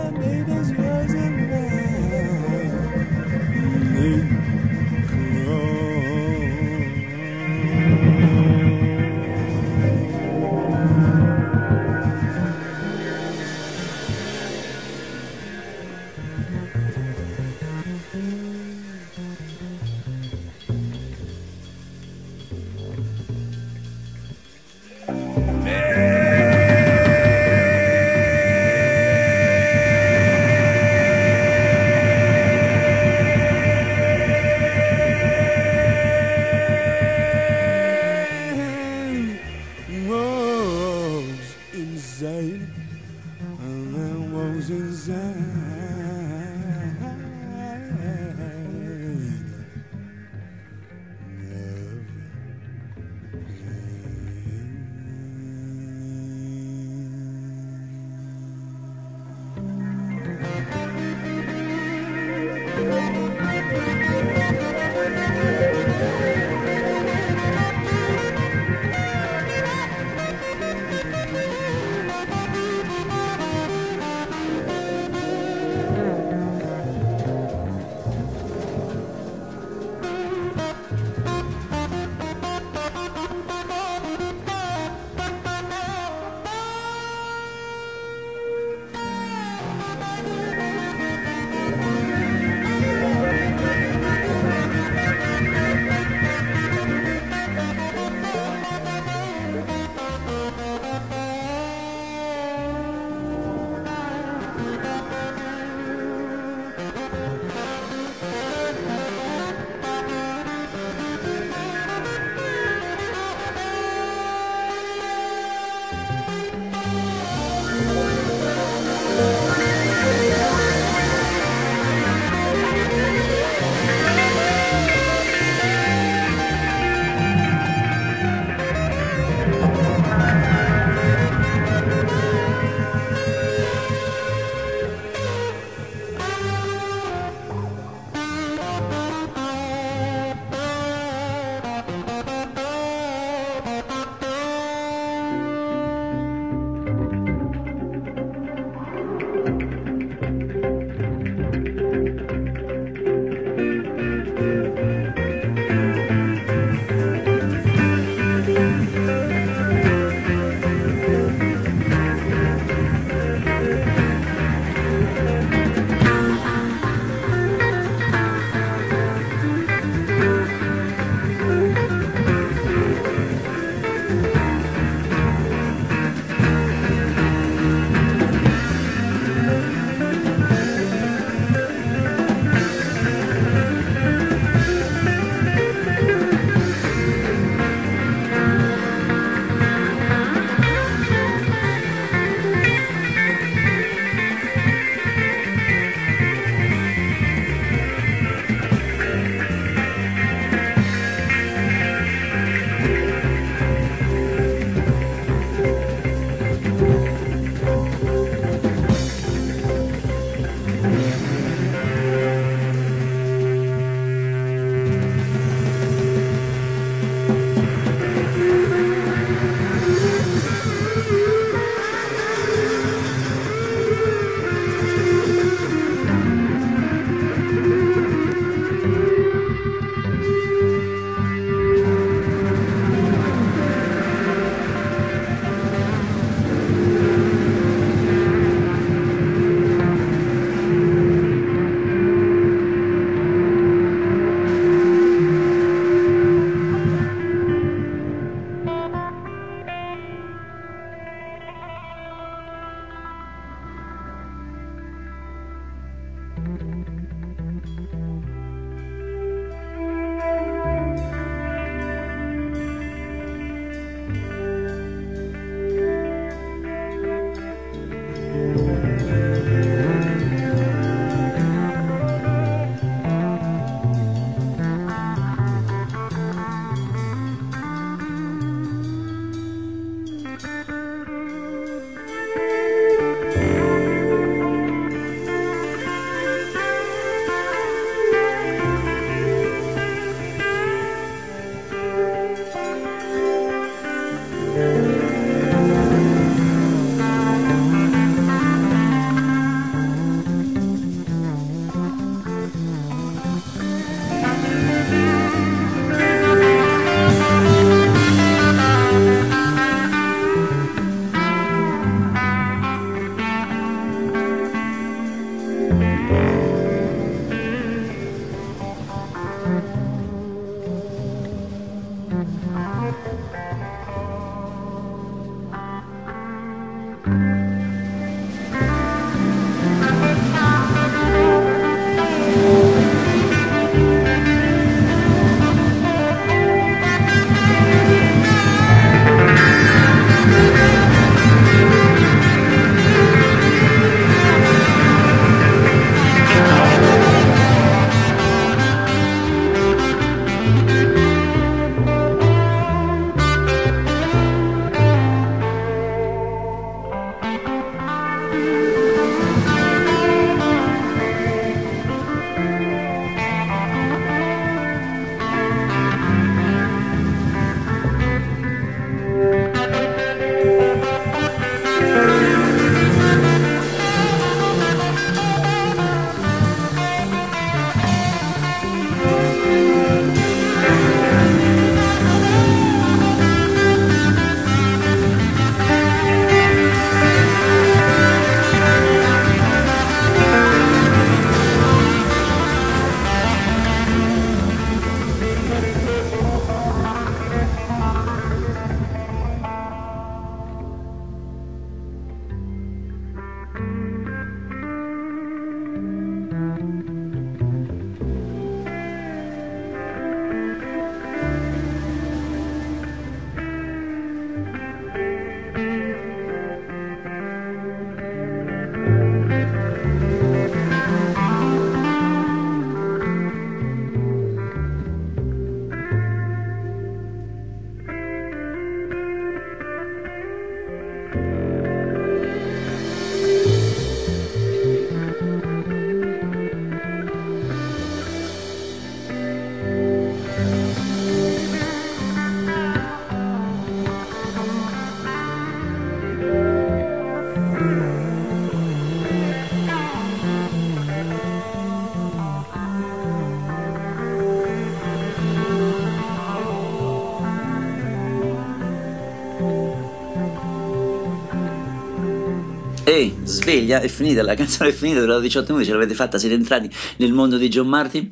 Ehi, sveglia, è finita, la canzone è finita, durava 18 minuti, ce l'avete fatta, siete entrati nel mondo di John Martyn.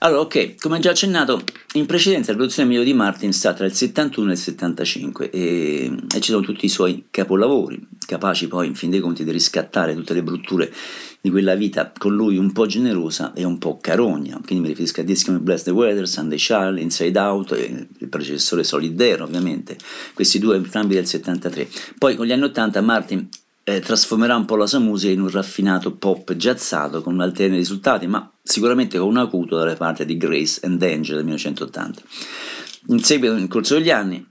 Allora, ok, come già accennato, in precedenza la produzione migliore di Martyn sta tra il 71 e il 75 e ci sono tutti i suoi capolavori, capaci poi in fin dei conti di riscattare tutte le brutture di quella vita con lui un po' generosa e un po' carogna, quindi mi riferisco a dischi come Bless the Weather, Sunday Child, Inside Out e il predecessore Solid Air, ovviamente, questi due entrambi del 73. Poi con gli anni 80 Martyn trasformerà un po' la sua musica in un raffinato pop jazzato con alterni risultati, ma sicuramente con un acuto dalle parti di Grace and Danger del 1980. In seguito, nel corso degli anni,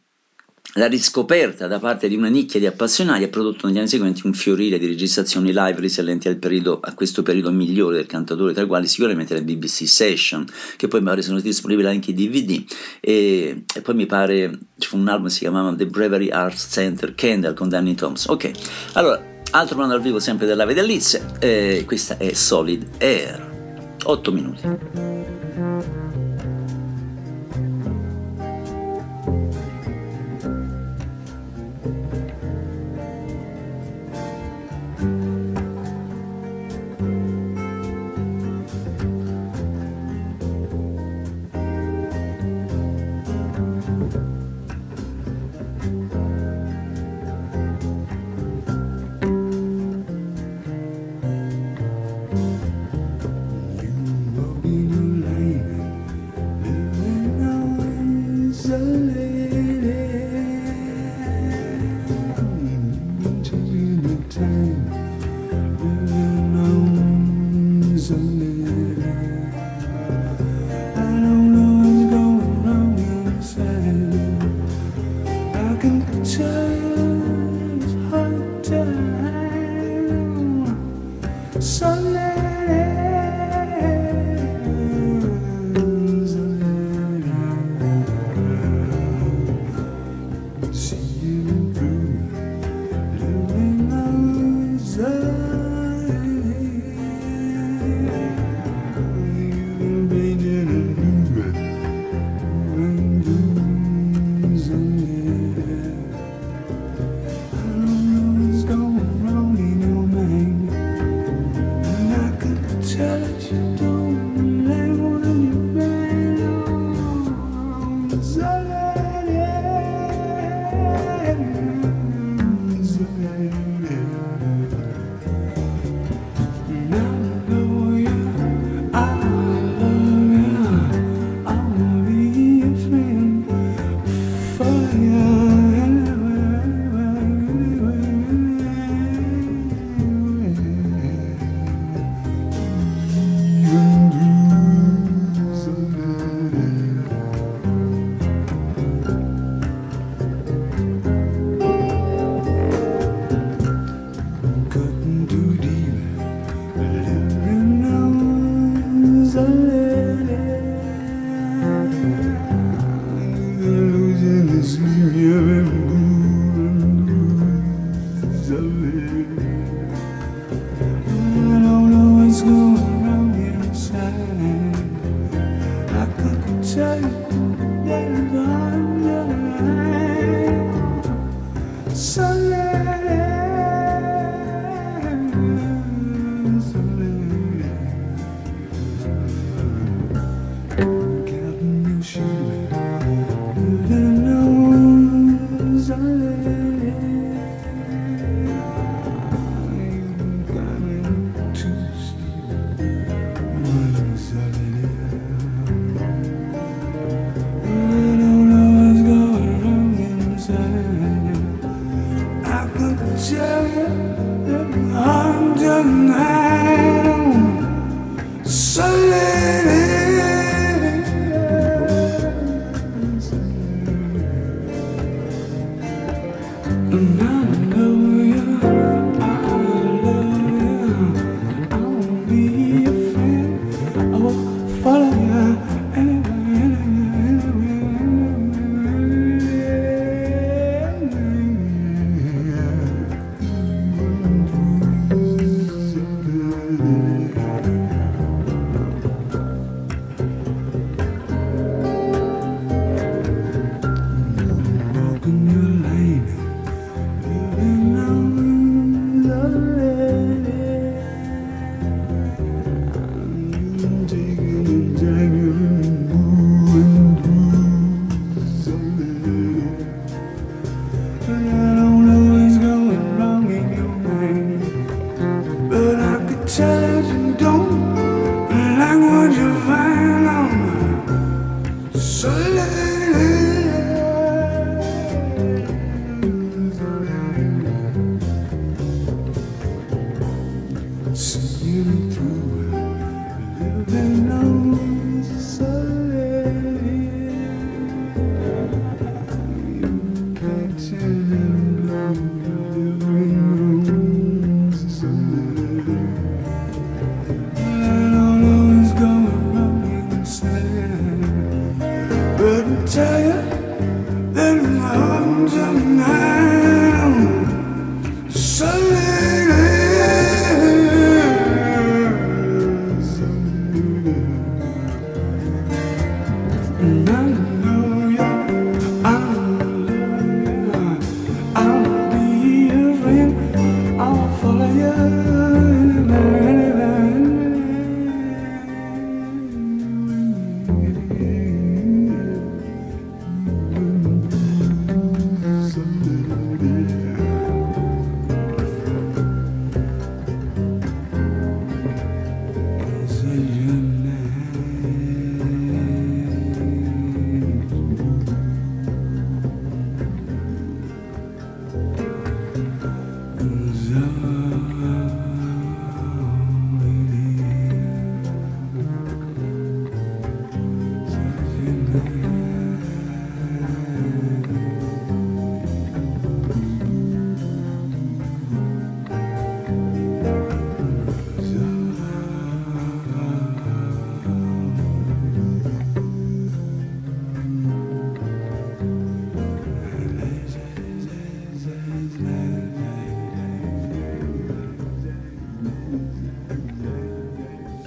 la riscoperta da parte di una nicchia di appassionati ha prodotto negli anni seguenti un fiorire di registrazioni live risalenti a questo periodo migliore del cantatore, tra i quali sicuramente la BBC Session, che poi mi pare sono disponibili anche i DVD, e poi mi pare c'è un album che si chiamava The Bravery Arts Center Candle con Danny Thompson. Ok, allora, altro brano dal vivo sempre della Vedelliz, questa è Solid Air, 8 minuti.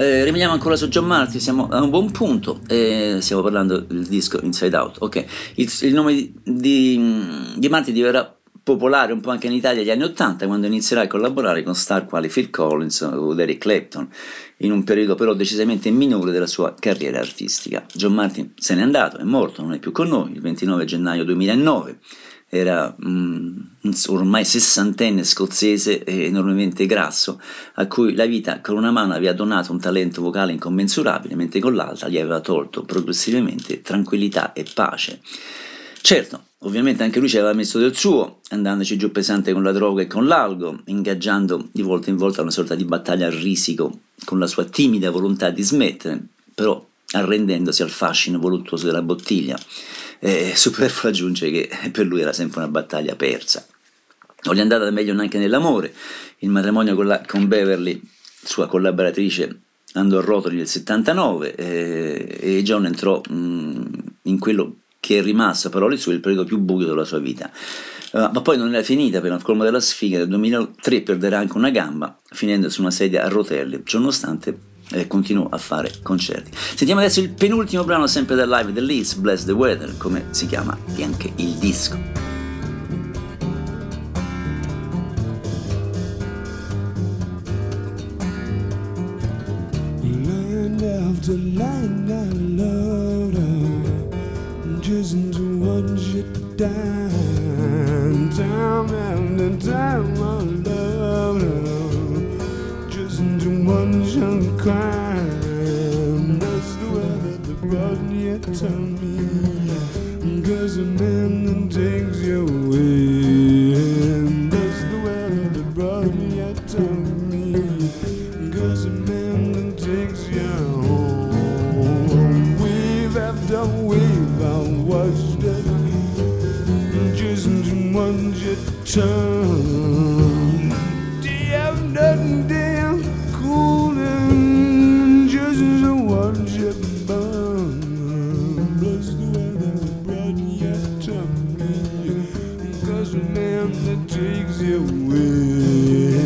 Rimaniamo ancora su John Marti, siamo a un buon punto, stiamo parlando del disco Inside Out, ok. Il nome di Marti diverrà popolare un po' anche in Italia negli anni 80, quando inizierà a collaborare con star quali Phil Collins o Eric Clapton, in un periodo però decisamente minore della sua carriera artistica. John Marti se n'è andato, è morto, non è più con noi, il 29 gennaio 2009, era ormai sessantenne scozzese, enormemente grasso, a cui la vita con una mano aveva donato un talento vocale incommensurabile, mentre con l'altra gli aveva tolto progressivamente tranquillità e pace. Certo, ovviamente anche lui ci aveva messo del suo, andandoci giù pesante con la droga e con l'alcol, ingaggiando di volta in volta una sorta di battaglia a risico con la sua timida volontà di smettere, però arrendendosi al fascino voluttuoso della bottiglia. Superfluo aggiunge che per lui era sempre una battaglia persa. Non gli è andata meglio neanche nell'amore. Il matrimonio con Beverly, sua collaboratrice, andò a rotoli nel 79, e John entrò in quello che è rimasto, parole sue, il periodo più buio della sua vita. Ma poi non era finita, per il colmo della sfiga nel 2003 perderà anche una gamba, finendo su una sedia a rotelle, ciononostante continuò a fare concerti. Sentiamo adesso il penultimo brano sempre dal live del Leeds, Bless the Weather, come si chiama e anche il disco. lying out loud, just to watch it down, down and down out loud, just to watch you cry. That's the way that the blood you tell me, 'cause a man that takes you away. And that's the way that the blood you tell me, 'cause a man that takes you home. Wave after wave I watched it, just to watch it turn. Day after day I'm cooling, just to watch it burn. Bless the way that the blood you tell me, 'cause a man that takes you away.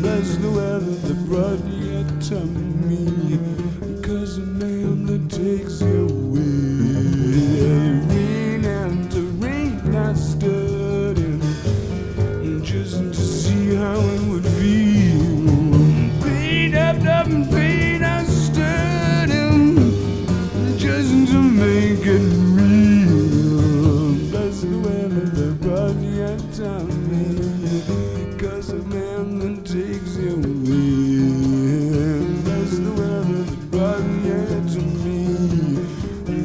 Bless the way that the blood you tell me, 'cause a man that takes you away. Rain after rain I stood in, just to see how it would feel. Pain after pain I stood in, just to make it real. That's the way that they brought me at time, 'cause a man that takes you away. That's the way that they brought me at to me,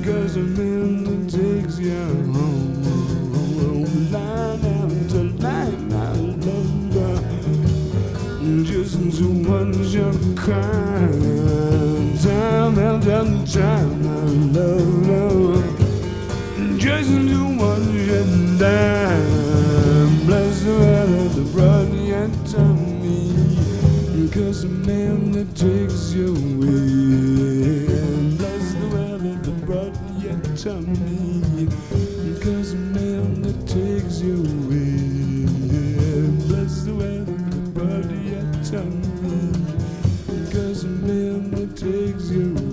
'cause a man that takes you home. Line after line I love, just to watch you cry. Time after time I love, just to watch you die. Bless the way that the blood you tell me, 'cause a man that takes you away. Bless the way that the blood you tell me, 'cause a man that takes you away. Bless the way that the blood you tell me, 'cause a man that takes you away.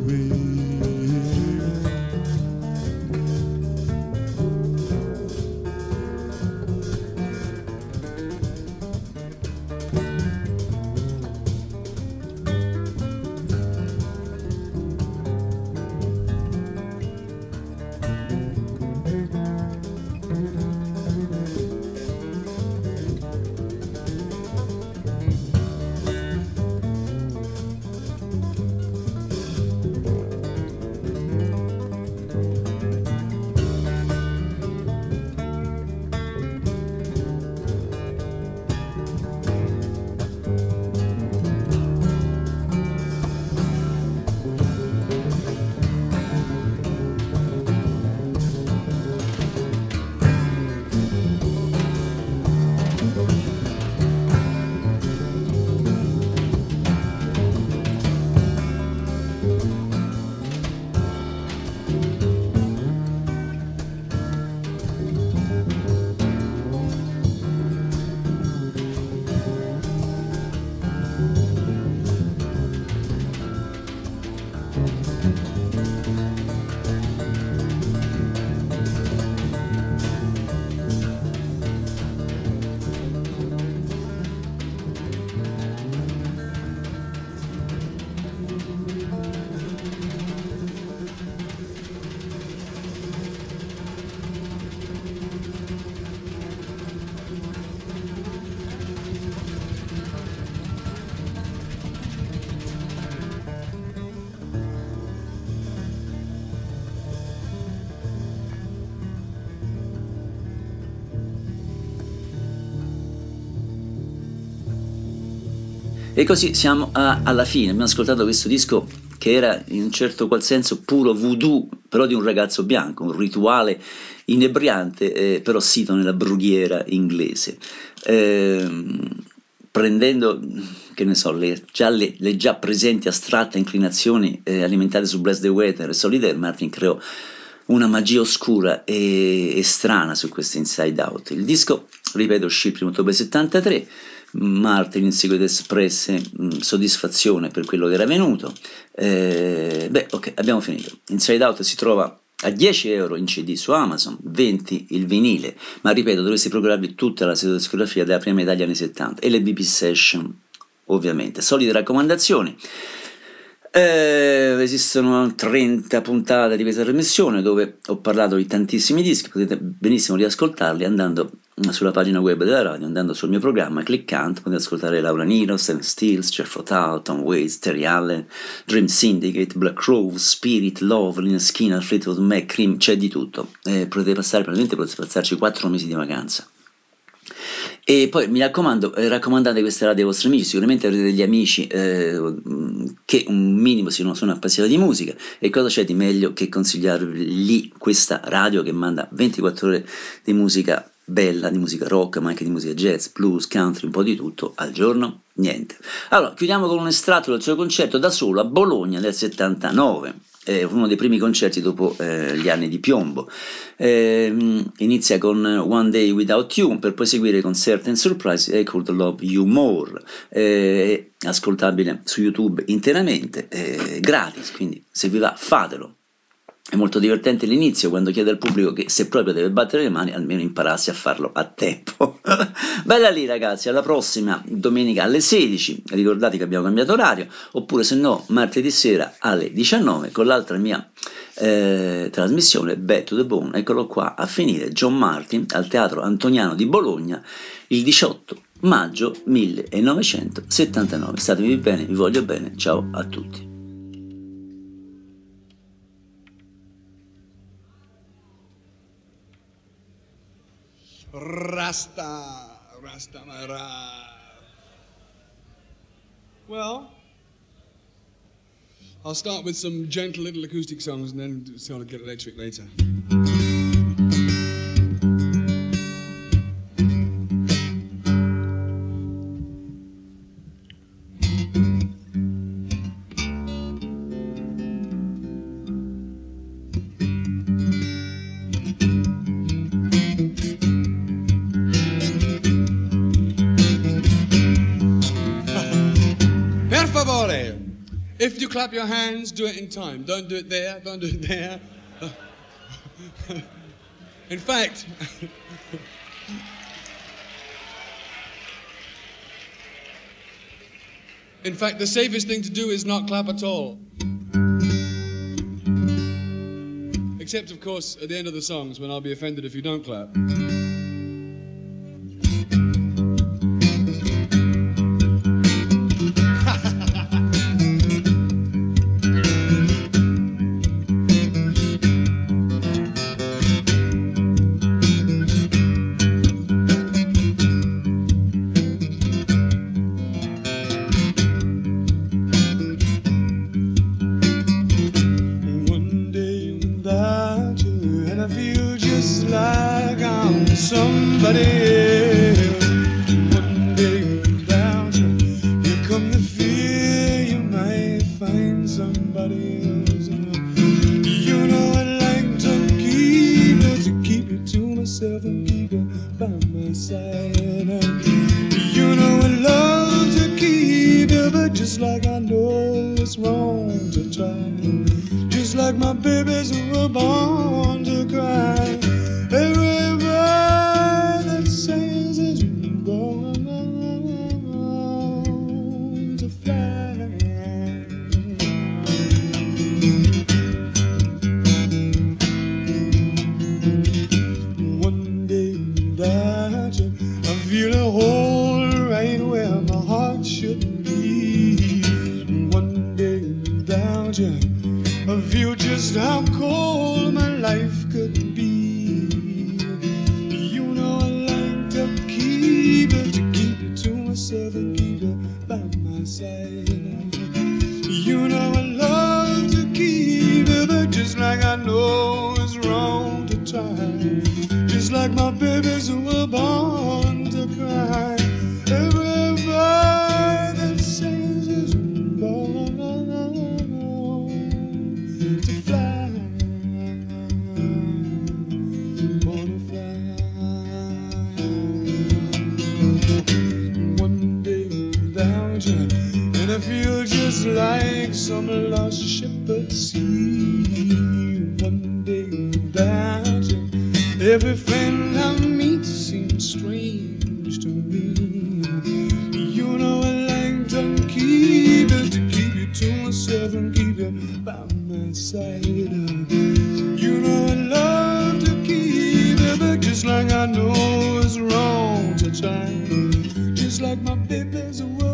E così siamo alla fine. Abbiamo ascoltato questo disco che era in un certo qual senso puro voodoo, però di un ragazzo bianco, un rituale inebriante, però sito nella brughiera inglese, prendendo, che ne so, le già presenti astratte inclinazioni alimentate su Bless the Weather e Solid Air. Martin creò una magia oscura e strana su questo Inside Out. Il disco, ripeto, uscì il primo ottobre 73. Martin in seguito espresse soddisfazione per quello che era venuto. Ok, abbiamo finito. Inside Out si trova a €10 in CD su Amazon, 20 il vinile, ma ripeto, dovresti procurarvi tutta la discografia della prima metà degli anni 70 e le BP Session, ovviamente. Solide raccomandazioni. Esistono 30 puntate di questa trasmissione dove ho parlato di tantissimi dischi, potete benissimo riascoltarli andando sulla pagina web della radio, andando sul mio programma, cliccando, potete ascoltare Laura Nyro, Sam Stills, Jethro Tull, Tom Waits, Terry Allen, Dream Syndicate, Black Crowes, Spirit, Love, Lynyrd Skynyrd, Fleetwood Mac, Cream, c'è di tutto. Potete passarci 4 mesi di vacanza. E poi mi raccomando, raccomandate queste radio ai vostri amici. Sicuramente avrete degli amici che un minimo sono appassionati di musica, e cosa c'è di meglio che consigliarvi lì questa radio che manda 24 ore di musica bella, di musica rock, ma anche di musica jazz, blues, country, un po' di tutto al giorno, niente. Allora, chiudiamo con un estratto del suo concerto da solo a Bologna del 79. Uno dei primi concerti dopo gli anni di piombo. Inizia con One Day Without You, per poi seguire con Certain Surprise e I Could Love You More, ascoltabile su YouTube interamente, gratis, quindi se vi va fatelo. È molto divertente l'inizio, quando chiede al pubblico che se proprio deve battere le mani almeno imparassi a farlo a tempo. Bella lì ragazzi, alla prossima domenica alle 16, ricordate che abbiamo cambiato orario, oppure se no martedì sera alle 19 con l'altra mia trasmissione Back to the Bone. Eccolo qua a finire, John Martyn al Teatro Antoniano di Bologna il 18 maggio 1979. Statevi bene, vi voglio bene, ciao a tutti. Rasta Mara. Well, I'll start with some gentle little acoustic songs and then sort of get electric later. If you clap your hands, do it in time. Don't do it there, don't do it there. In fact, the safest thing to do is not clap at all. Except, of course, at the end of the songs when I'll be offended if you don't clap. Seven like my baby's away.